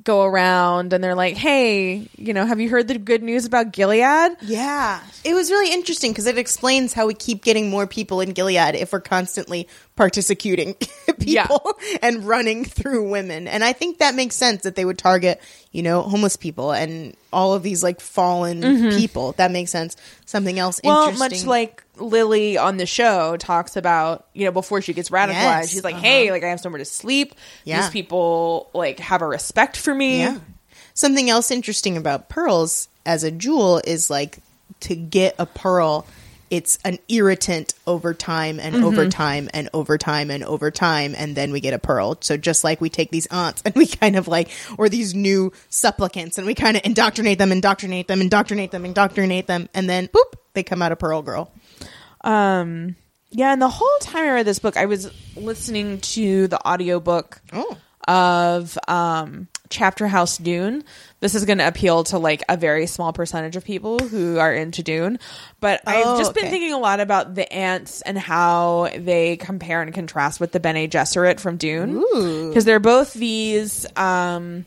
go around and they're like, hey, you know, have you heard the good news about Gilead? Yeah. It was really interesting because it explains how we keep getting more people in Gilead if we're constantly persecuting people yeah. and running through women. And I think that makes sense that they would target, you know, homeless people and all of these like fallen mm-hmm. people. That makes sense. Something else well, interesting. Well, much like Lily on the show talks about, you know, before she gets radicalized, yes. she's like, uh-huh. hey, like I have somewhere to sleep. Yeah. These people like have a respect for me. Yeah. Something else interesting about pearls as a jewel is like to get a pearl, it's an irritant over time and mm-hmm. over time and over time and over time. And then we get a pearl. So just like we take these aunts and we kind of like, or these new supplicants, and we kind of indoctrinate them, indoctrinate them, indoctrinate them, indoctrinate them. And then boop, they come out a pearl girl. Um, yeah. And the whole time I read this book, I was listening to the audiobook oh. of, um, Chapter House Dune. This is going to appeal to like a very small percentage of people who are into Dune, but oh, I've just been okay. thinking a lot about the ants and how they compare and contrast with the Bene Gesserit from Dune, because they're both these um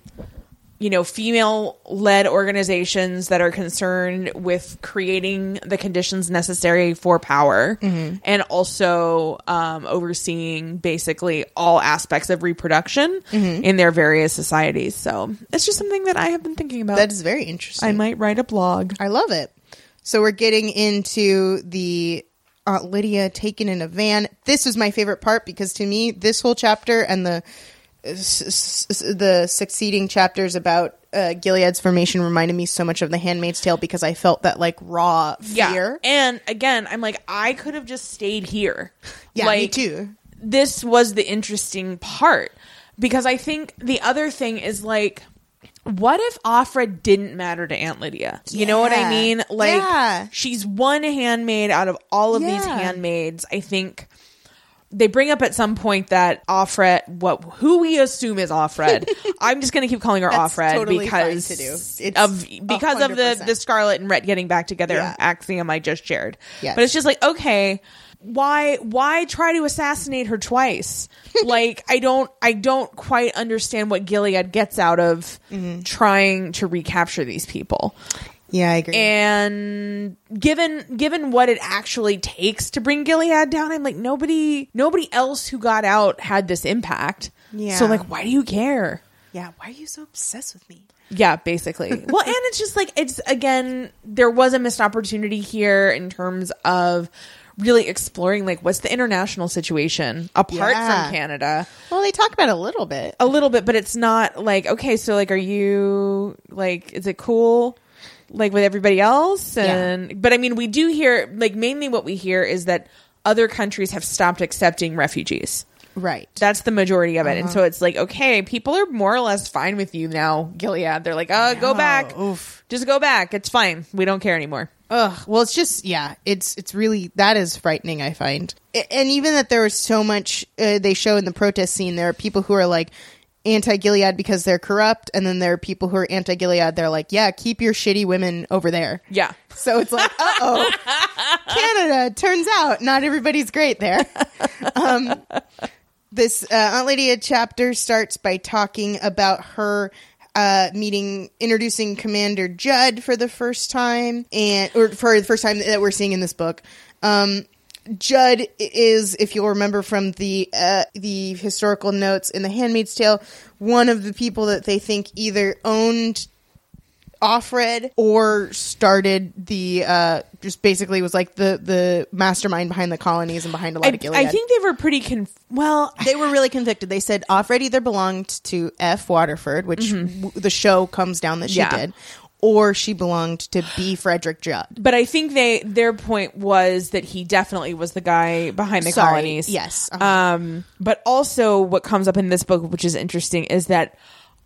you know female-led organizations that are concerned with creating the conditions necessary for power mm-hmm. and also um overseeing basically all aspects of reproduction mm-hmm. in their various societies. So it's just something that I have been thinking about. That is very interesting. I might write a blog. I love it. So we're getting into the Aunt Lydia taken in a van. This was my favorite part, because to me this whole chapter and the S- s- the succeeding chapters about uh, Gilead's formation reminded me so much of The Handmaid's Tale, because I felt that like raw fear. Yeah. And again, I'm like, I could have just stayed here. Yeah, like, me too. This was the interesting part, because I think the other thing is like, what if Offred didn't matter to Aunt Lydia? You yeah. know what I mean? Like yeah. she's one handmaid out of all of yeah. these handmaids. I think They bring up at some point that Offred, what who we assume is Offred. I'm just going to keep calling her That's Offred totally because fine to do. It's of because one hundred percent of the the Scarlet and Rhett getting back together yeah. axiom I just shared. Yes. But it's just like, okay, why why try to assassinate her twice? Like I don't I don't quite understand what Gilead gets out of mm-hmm. trying to recapture these people. Yeah, I agree. And given given what it actually takes to bring Gilead down, I'm like, nobody nobody else who got out had this impact. Yeah. So like, why do you care? Yeah. Why are you so obsessed with me? Yeah, basically. Well, and it's just like, it's, again, there was a missed opportunity here in terms of really exploring like what's the international situation apart yeah. from Canada. Well, they talk about it a little bit. A little bit, but it's not like, okay, so like, are you like, is it cool? Like with everybody else. And yeah. But I mean, we do hear, like, mainly what we hear is that other countries have stopped accepting refugees. Right. That's the majority of it. Uh-huh. And so it's like, okay, people are more or less fine with you now, Gilead. They're like, oh, no. go back. Oof. Just go back. It's fine. We don't care anymore. Ugh. Well, it's just, yeah, it's it's really, that is frightening, I find. And even that there was so much, uh, they show in the protest scene, there are people who are like, anti-Gilead because they're corrupt, and then there are people who are anti-Gilead, they're like, yeah, keep your shitty women over there. Yeah. So it's like, uh-oh, Canada, turns out not everybody's great there. um this uh, Aunt Lydia chapter starts by talking about her uh meeting introducing Commander Judd for the first time, and or for the first time that we're seeing in this book. um Judd is, if you'll remember from the uh, the historical notes in The Handmaid's Tale, one of the people that they think either owned Offred or started the, uh, just basically was like the, the mastermind behind the colonies and behind a lot I, of Gilead. I think they were pretty, conf- well, they were really convicted. They said Offred either belonged to F. Waterford, which mm-hmm. w- the show comes down that she yeah. did. Or she belonged to B. Frederick Judd. But I think they their point was that he definitely was the guy behind the Sorry. colonies. Yes. Uh-huh. Um, but also what comes up in this book, which is interesting, is that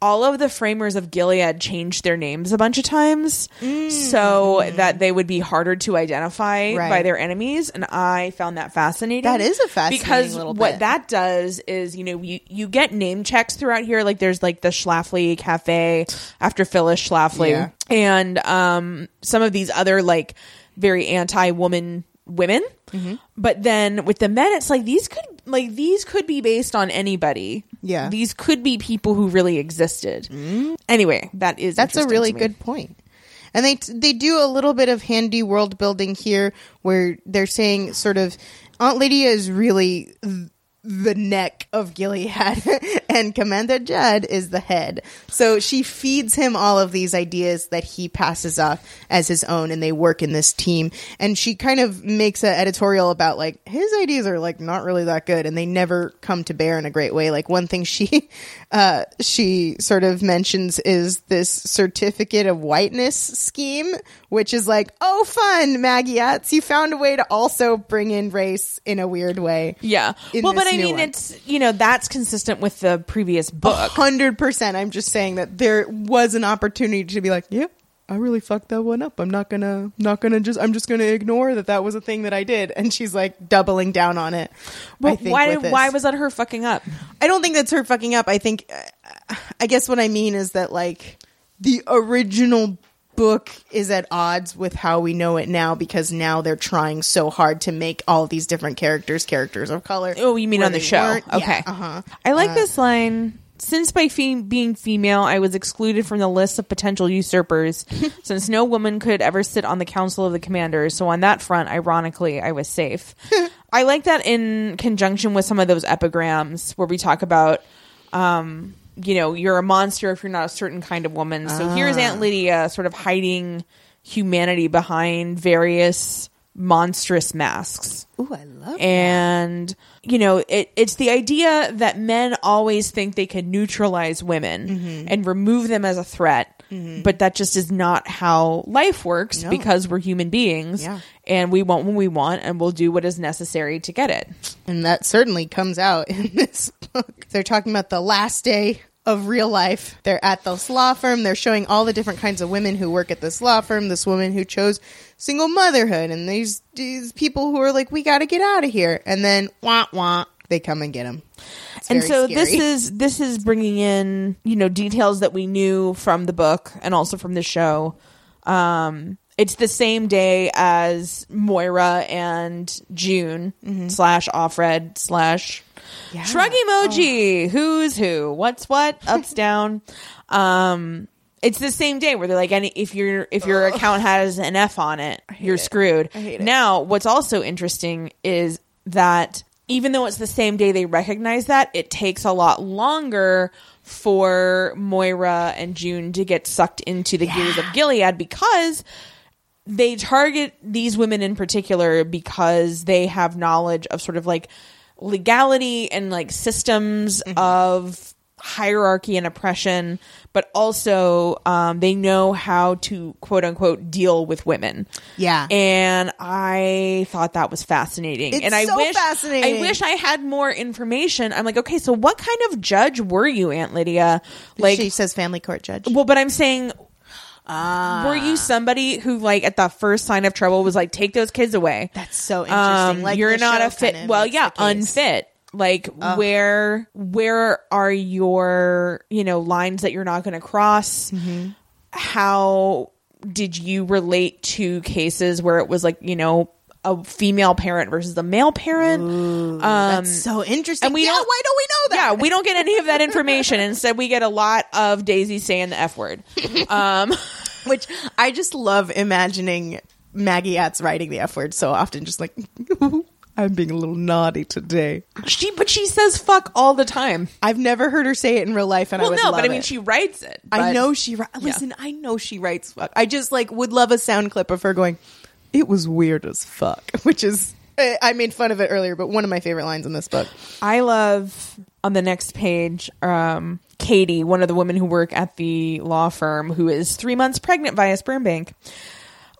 all of the framers of Gilead changed their names a bunch of times mm. so that they would be harder to identify right. by their enemies. And I found that fascinating. That is a fascinating because little bit. Because what that does is, you know, you, you get name checks throughout here. Like there's like the Schlafly Cafe after Phyllis Schlafly. Yeah. And um, some of these other like very anti-woman women. Mm-hmm. But then with the men, it's like these could like these could be based on anybody. Yeah, these could be people who really existed. Mm-hmm. Anyway, that is that's a really good point. And they they do a little bit of handy world building here, where they're saying sort of Aunt Lydia is really Th- the neck of Gilead and Commander Judd is the head. So she feeds him all of these ideas that he passes off as his own, and they work in this team. And she kind of makes an editorial about like his ideas are like not really that good, and they never come to bear in a great way. Like one thing she uh, she sort of mentions is this certificate of whiteness scheme, which is like, oh, fun, Maggiettes, you found a way to also bring in race in a weird way. Yeah, well, but I I mean, it's, you know, that's consistent with the previous book. A hundred percent. I'm just saying that there was an opportunity to be like, yeah, I really fucked that one up. I'm not gonna, not gonna just, I'm just gonna ignore that that was a thing that I did. And she's like doubling down on it. Well, I think, why, why was that her fucking up? I don't think that's her fucking up. I think, I guess what I mean is that like the original book is at odds with how we know it now, because now they're trying so hard to make all these different characters characters of color. Oh, you mean on the show? Weren't. Okay. Yeah, uh-huh. I like uh, this line. Since by fe- being female, I was excluded from the list of potential usurpers, since no woman could ever sit on the council of the commanders. So on that front, ironically, I was safe. I like that in conjunction with some of those epigrams where we talk about, um, you know, you're a monster if you're not a certain kind of woman. So ah. here's Aunt Lydia sort of hiding humanity behind various monstrous masks. Ooh, I love it. And, that. you know, it, it's the idea that men always think they can neutralize women mm-hmm. and remove them as a threat. Mm-hmm. But that just is not how life works no. because we're human beings. Yeah. And we want what we want, and we'll do what is necessary to get it. And that certainly comes out in this book. They're talking about the last day of real life. They're at this law firm. They're showing all the different kinds of women who work at this law firm. This woman who chose single motherhood, and these, these people who are like, we got to get out of here. And then wah, wah, they come and get him. It's and so scary. this is this is bringing in, you know, details that we knew from the book and also from the show. Um, it's the same day as Moira and June mm-hmm. slash Offred slash yeah. shrug emoji. Oh. Who's who? What's what? Ups down. Um, it's the same day where they're like, any if your if your Ugh. account has an F on it, you're it. screwed. I hate it. Now, what's also interesting is that even though it's the same day they recognize that, it takes a lot longer for Moira and June to get sucked into the yeah. gears of Gilead, because they target these women in particular because they have knowledge of sort of like legality and like systems mm-hmm. of hierarchy and oppression, but also um, they know how to quote unquote deal with women. Yeah. And I thought that was fascinating. It's and I so wish fascinating. I wish I had more information. I'm like, okay, so what kind of judge were you, Aunt Lydia? Like, she says family court judge. Well, but I'm saying Ah. were you somebody who, like, at the first sign of trouble was like, take those kids away? That's so interesting. Um, like, you're not a fit. Kind of well, yeah, unfit. Like, oh. where where are your, you know, lines that you're not going to cross? Mm-hmm. How did you relate to cases where it was like, you know, a female parent versus a male parent? Ooh, um, that's so interesting. And we yeah, don't, why don't we know that? Yeah, we don't get any of that information. Instead, we get a lot of Daisy saying the F word. Um, which I just love imagining Maggie Atts writing the F word so often, just like... I'm being a little naughty today. She, but she says fuck all the time. I've never heard her say it in real life, and well, I would no, love it. Well, no, but I mean, it. she writes it. I know she writes. Listen, yeah. I know she writes fuck. I just, like, would love a sound clip of her going, it was weird as fuck, which is, I made fun of it earlier, but one of my favorite lines in this book. I love, on the next page, um, Katie, one of the women who work at the law firm, who is three months pregnant via sperm bank.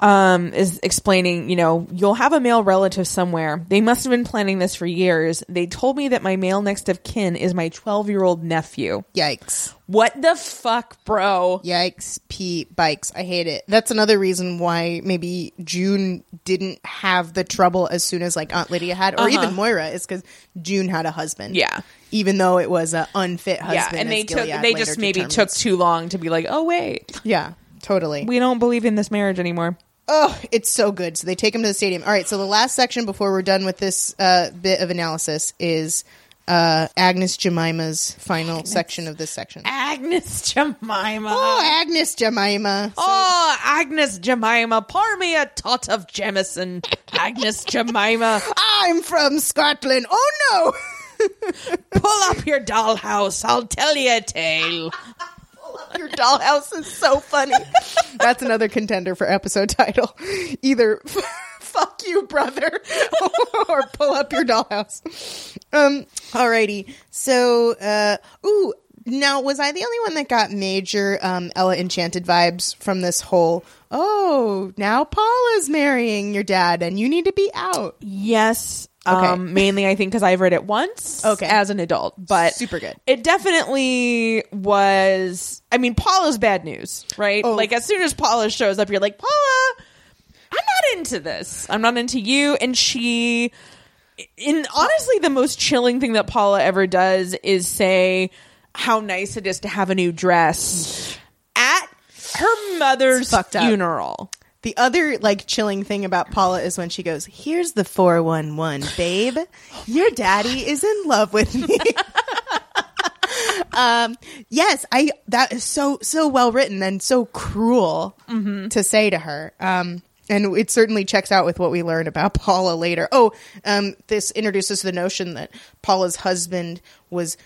Um, is explaining, you know, you'll have a male relative somewhere. They must have been planning this for years. They told me that my male next of kin is my twelve-year-old nephew. Yikes. What the fuck, bro? Yikes, Pete Bikes. I hate it. That's another reason why maybe June didn't have the trouble as soon as, like, Aunt Lydia had, or uh-huh. even Moira, is because June had a husband. Yeah. Even though it was an unfit husband. Yeah, and they, took, they just maybe determines. took too long to be like, oh, wait. Yeah, totally. We don't believe in this marriage anymore. Oh, it's so good. So they take him to the stadium. All right, so the last section before we're done with this uh, bit of analysis is uh, Agnes Jemima's final Agnes. section of this section. Agnes Jemima. Oh, Agnes Jemima. So- oh, Agnes Jemima. Pour me a tot of Jemison. Agnes Jemima. I'm from Scotland. Oh, no. Pull up your dollhouse. I'll tell you a tale. Your dollhouse is so funny. That's another contender for episode title. Either fuck you, brother, or pull up your dollhouse. Um, alrighty. So, uh, ooh, now was I the only one that got major um, Ella Enchanted vibes from this whole, oh, now Paula's marrying your dad and you need to be out? Yes. Okay. Um, mainly, I think, because I've read it once okay. as an adult, but super good. It definitely was. I mean, Paula's bad news, right? Oh. Like, as soon as Paula shows up, you're like, Paula, I'm not into this. I'm not into you. And she, in honestly, the most chilling thing that Paula ever does is say how nice it is to have a new dress at her mother's funeral. The other, like, chilling thing about Paula is when she goes, here's the four one one, babe. Your daddy is in love with me. um, yes, I. That is so, so well written and so cruel mm-hmm. to say to her. Um, and it certainly checks out with what we learn about Paula later. Oh, um, this introduces the notion that Paula's husband was...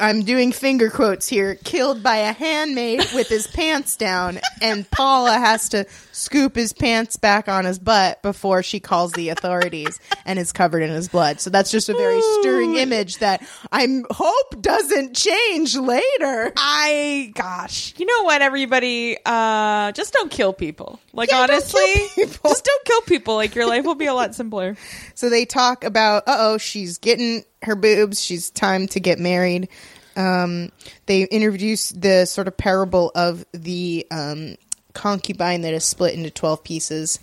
I'm doing finger quotes here, killed by a handmaid with his pants down, and Paula has to scoop his pants back on his butt before she calls the authorities and is covered in his blood. So that's just a very Ooh. stirring image that I hope doesn't change later. I, gosh, you know what, everybody, uh, just don't kill people. Like, yeah, honestly, don't kill people. Just don't kill people. Like, your life will be a lot simpler. So they talk about, uh-oh, she's getting... her boobs, she's time to get married. Um, they introduce the sort of parable of the um, concubine that is split into twelve pieces.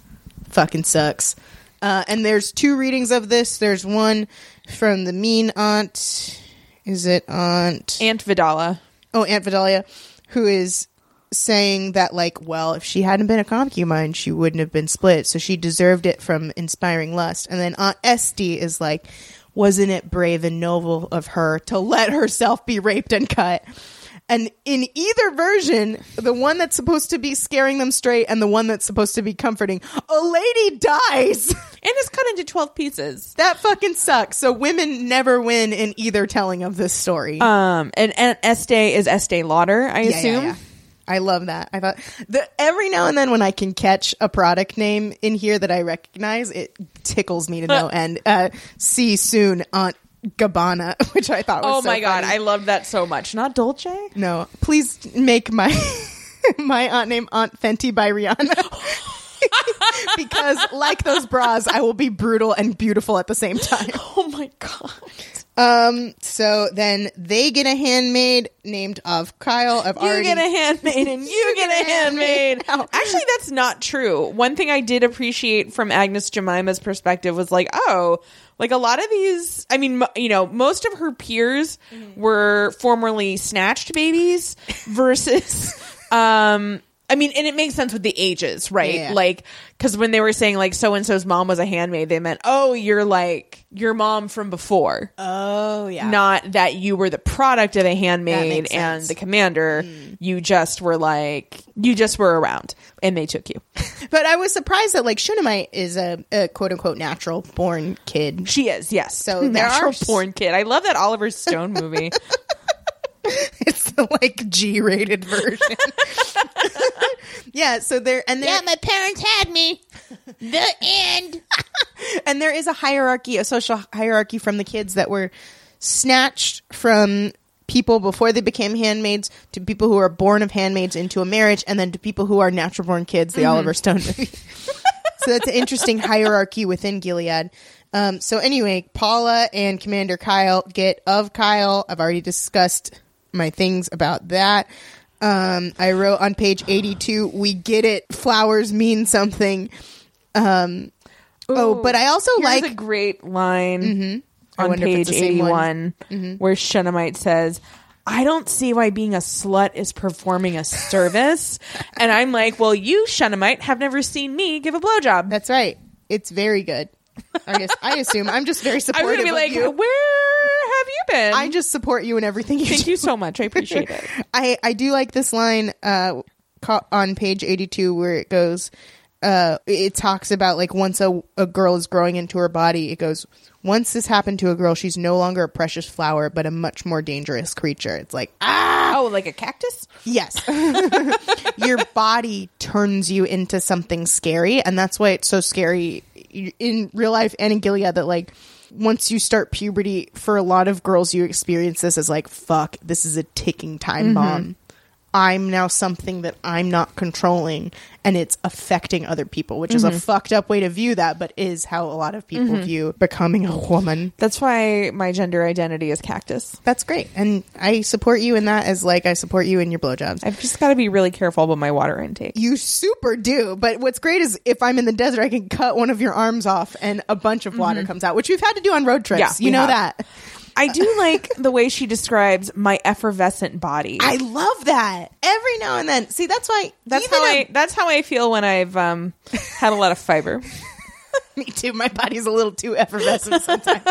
Fucking sucks. Uh, and there's two readings of this. There's one from the mean aunt. Is it Aunt? Aunt Vidala. Oh, Aunt Vidala, who is saying that, like, well, if she hadn't been a concubine, she wouldn't have been split. So she deserved it from inspiring lust. And then Aunt Esty is like, wasn't it brave and noble of her to let herself be raped and cut? And in either version, the one that's supposed to be scaring them straight and the one that's supposed to be comforting, a lady dies. And is cut into twelve pieces. That fucking sucks. So women never win in either telling of this story. Um, and, and Estee is Estee Lauder, I yeah, assume. Yeah, yeah. I love that. I thought the, every now and then when I can catch a product name in here that I recognize, it tickles me to no end. Uh, see soon, Aunt Gabbana, which I thought was oh so my god funny. I love that so much. Not Dolce? No, please make my my aunt name Aunt Fenty by Rihanna. Because like those bras, I will be brutal and beautiful at the same time. Oh my god. Um so then they get a handmaid named of Kyle. I've you already get a handmaid and you, you get, get a handmaid. handmaid. Actually, that's not true. One thing I did appreciate from Agnes Jemima's perspective was like, oh, like a lot of these, I mean, you know, most of her peers mm-hmm. were formerly snatched babies versus, um, I mean, and it makes sense with the ages, right? Yeah. Like, because when they were saying like so-and-so's mom was a handmaid, they meant, oh, you're like your mom from before. Oh, yeah. Not that you were the product of a handmaid and the commander. Mm. You just were like, you just were around and they took you. But I was surprised that like Shunammite is a, a quote-unquote natural born kid. She is, yes. So natural there are... born kid. I love that Oliver Stone movie. It's the like G-rated version. Yeah, so there and there, yeah, my parents had me. The end. And there is a hierarchy, a social hierarchy from the kids that were snatched from people before they became handmaids to people who are born of handmaids into a marriage, and then to people who are natural born kids, the mm-hmm. Oliver Stone movie. So that's an interesting hierarchy within Gilead. Um, so anyway, Paula and Commander Kyle get of Kyle. I've already discussed my things about that. Um, I wrote on page eighty-two, we get it. Flowers mean something. Um, Ooh, oh, but I also like a great line mm-hmm. on page eighty-one mm-hmm. where Shunammite says, I don't see why being a slut is performing a service. And I'm like, well, you Shunammite have never seen me give a blowjob. That's right. It's very good. I guess I assume I'm just very supportive. I'm gonna be like, you. Where have you been? I just support you in everything you Thank do. Thank you so much. I appreciate it. I, I do like this line uh, on page eighty-two where it goes, uh, it talks about like once a, a girl is growing into her body, it goes, once this happened to a girl, she's no longer a precious flower, but a much more dangerous creature. It's like, ah! Oh, like a cactus? Yes. Your body turns you into something scary, and that's why it's so scary in real life and in Gilead that like once you start puberty, for a lot of girls you experience this as like, fuck, this is a ticking time bomb. Mm-hmm. I'm now something that I'm not controlling and it's affecting other people, which mm-hmm. is a fucked up way to view that, but is how a lot of people mm-hmm. view becoming a woman. That's why my gender identity is cactus. That's great. And I support you in that as like I support you in your blowjobs. I've just got to be really careful about my water intake. You super do. But what's great is if I'm in the desert, I can cut one of your arms off and a bunch of water mm-hmm. comes out, which we've had to do on road trips. Yeah, you know have. That. I do like the way she describes my effervescent body. I love that. Every now and then. See, that's why that's how I a- that's how I feel when I've um, had a lot of fiber. Me too. My body's a little too effervescent sometimes.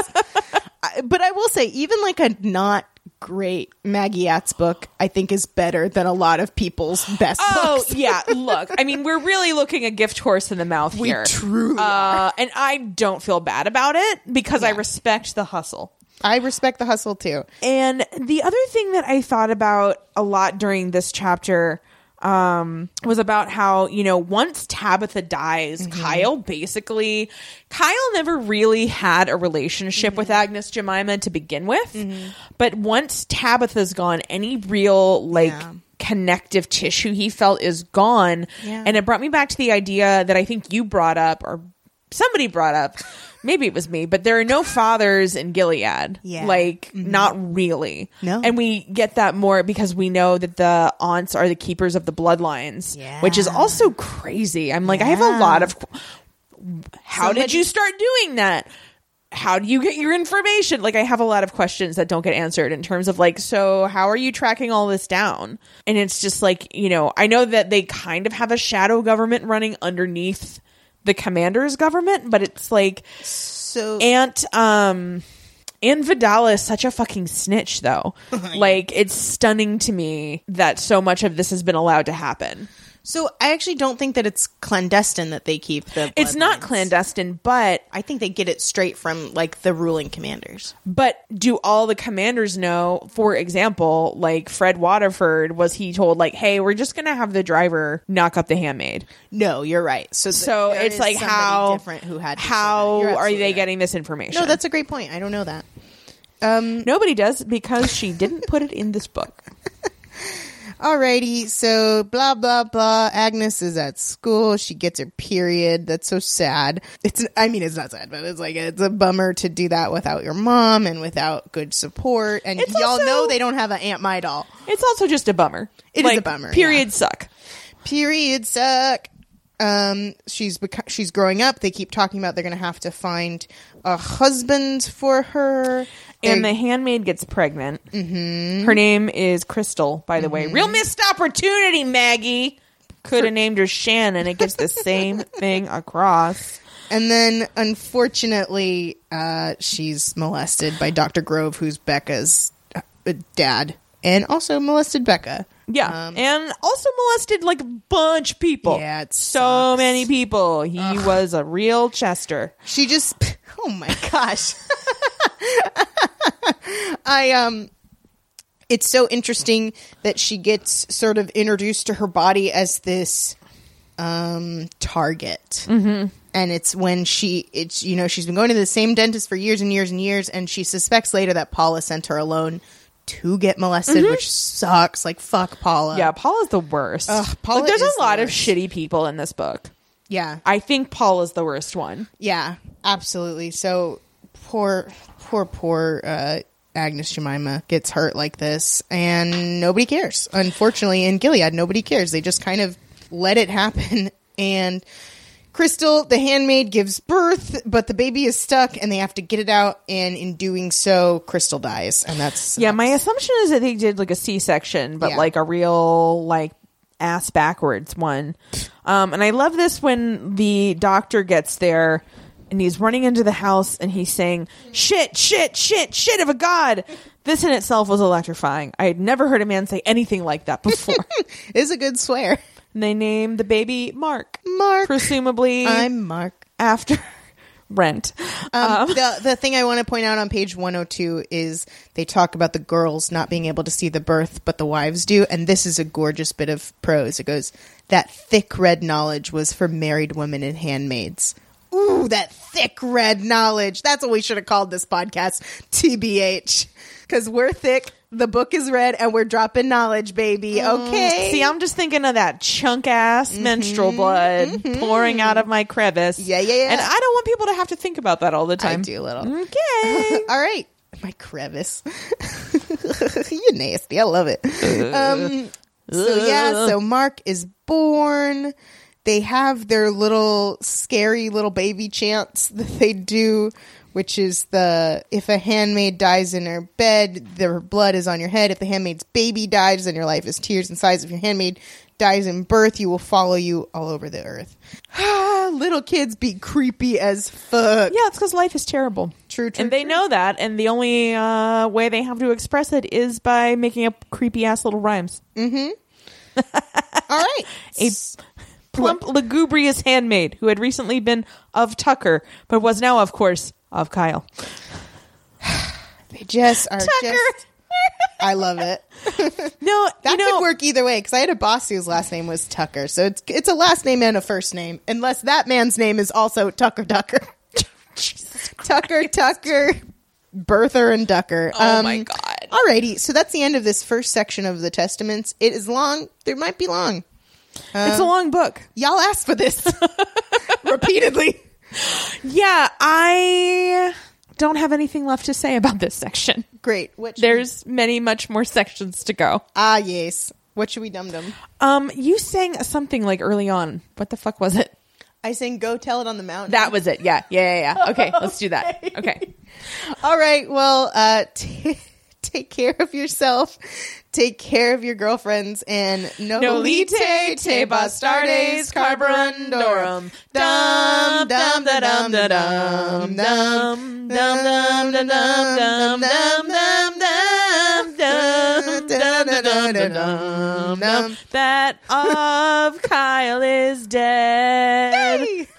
I, but I will say, even like a not great Maggie Att's book, I think is better than a lot of people's best oh, books. Oh, yeah. Look, I mean, we're really looking a gift horse in the mouth we here. We truly uh, are. And I don't feel bad about it because yeah. I respect the hustle. I respect the hustle too. And the other thing that I thought about a lot during this chapter um, was about how, you know, once Tabitha dies, mm-hmm. Kyle basically, Kyle never really had a relationship mm-hmm. with Agnes Jemima to begin with. Mm-hmm. But once Tabitha's gone, any real like yeah. connective tissue he felt is gone. Yeah. And it brought me back to the idea that I think you brought up or somebody brought up. Maybe it was me, but there are no fathers in Gilead. Yeah. Like, mm-hmm. not really. No. And we get that more because we know that the aunts are the keepers of the bloodlines, yeah. which is also crazy. I'm like, yeah. I have a lot of how Somebody- did you start doing that? How do you get your information? Like, I have a lot of questions that don't get answered in terms of, like, so how are you tracking all this down? And it's just like, you know, I know that they kind of have a shadow government running underneath the commander's government, but it's like, so Aunt, um, Aunt Vidala is such a fucking snitch, though. Like, it's stunning to me that so much of this has been allowed to happen. So I actually don't think that it's clandestine that they keep the bloodlines. It's not clandestine, but I think they get it straight from, like, the ruling commanders. But do all the commanders know, for example, like Fred Waterford, was he told, like, hey, we're just going to have the driver knock up the handmaid? No, you're right. So, th- so it's like how different who had how are they right. getting this information? No, that's a great point. I don't know that. Um, Nobody does, because she didn't put it in this book. Alrighty, so blah, blah, blah. Agnes is at school. She gets her period. That's so sad. It's, I mean, it's not sad, but it's like, it's a bummer to do that without your mom and without good support. And it's y'all also, know they don't have an Aunt Midal. It's also just a bummer. It like, is a bummer. Periods yeah. suck. Periods suck. Um, she's beca- she's growing up. They keep talking about they're going to have to find a husband for her. And they're- the handmaid gets pregnant. Mm-hmm. Her name is Crystal, by the mm-hmm. way. Real missed opportunity, Maggie. Could have for- named her Shannon. It gets the same thing across. And then, unfortunately, uh, she's molested by Doctor Grove, who's Becca's dad. And also molested Becca. Yeah. Um, and also molested like a bunch of people. Yeah. It so sucks. Many people. He Ugh. was a real Chester. She just, oh my gosh. I, um, it's so interesting that she gets sort of introduced to her body as this, um, target. Mm-hmm. And it's when she, it's, you know, she's been going to the same dentist for years and years and years. And she suspects later that Paula sent her alone to get molested, mm-hmm. which sucks. Like, fuck Paula. Yeah, Paula's the worst. Ugh, Paula like, there's a lot the of shitty people in this book. Yeah. I think Paula's the worst one. Yeah, absolutely. So poor, poor, poor uh, Agnes Jemima gets hurt like this, and nobody cares. Unfortunately, in Gilead, nobody cares. They just kind of let it happen, and Crystal, the handmaid, gives birth, but the baby is stuck and they have to get it out. And in doing so, Crystal dies. And that's... Yeah, my assumption is that they did like a C-section, but yeah. like a real like ass backwards one. Um, and I love this when the doctor gets there and he's running into the house and he's saying, shit, shit, shit, shit of a god. This in itself was electrifying. I had never heard a man say anything like that before. It's a good swear. And they name the baby Mark. Mark. Presumably. I'm Mark. After Rent. Um, um, the, the thing I want to point out on page one oh two is they talk about the girls not being able to see the birth, but the wives do. And this is a gorgeous bit of prose. It goes, that thick red knowledge was for married women and handmaids. Ooh, that thick red knowledge. That's what we should have called this podcast, T B H. Because we're thick. The book is red and we're dropping knowledge, baby. Okay. See, I'm just thinking of that chunk ass mm-hmm. menstrual blood mm-hmm. pouring out of my crevice. Yeah, yeah, yeah. And I don't want people to have to think about that all the time. I do, little. Okay. All right. My crevice. You're nasty. I love it. Um, so, yeah. So, Mark is born. They have their little scary little baby chants that they do. Which is the, if a handmaid dies in her bed, their blood is on your head. If the handmaid's baby dies, then your life is tears and sighs. If your handmaid dies in birth, you will follow you all over the earth. Little kids be creepy as fuck. Yeah, it's because life is terrible. True, true, And they true. know that, and the only uh, way they have to express it is by making up creepy-ass little rhymes. Mm-hmm. All right. A plump, lugubrious handmaid who had recently been of Tucker, but was now, of course... of Kyle. They just are Tucker. just I love it. No, that you know, could work either way, because I had a boss whose last name was Tucker, so it's it's a last name and a first name, unless that man's name is also Tucker Ducker. Tucker Tucker Berther and Ducker. Oh um, my god. Alrighty, so that's the end of this first section of the Testaments. It is long. There might be long. Um, it's a long book. Y'all asked for this repeatedly. Yeah, I don't have anything left to say about this section. Great. What There's we... many, much more sections to go. Ah, yes. What should we dum-dum? Um, you sang something like early on. What the fuck was it? I sang Go Tell It on the Mountain. That was it. Yeah. Yeah. Yeah. yeah. Okay, okay. Let's do that. Okay. All right. Well, uh, t- take care of yourself. Take care of your girlfriends. And Nolite te bastardes carburandorum. Dum, dum, da, dum, da, dum, dum, dum, dum, dum, dum, dum, dum, dum, that of Kyle is dead. Yay!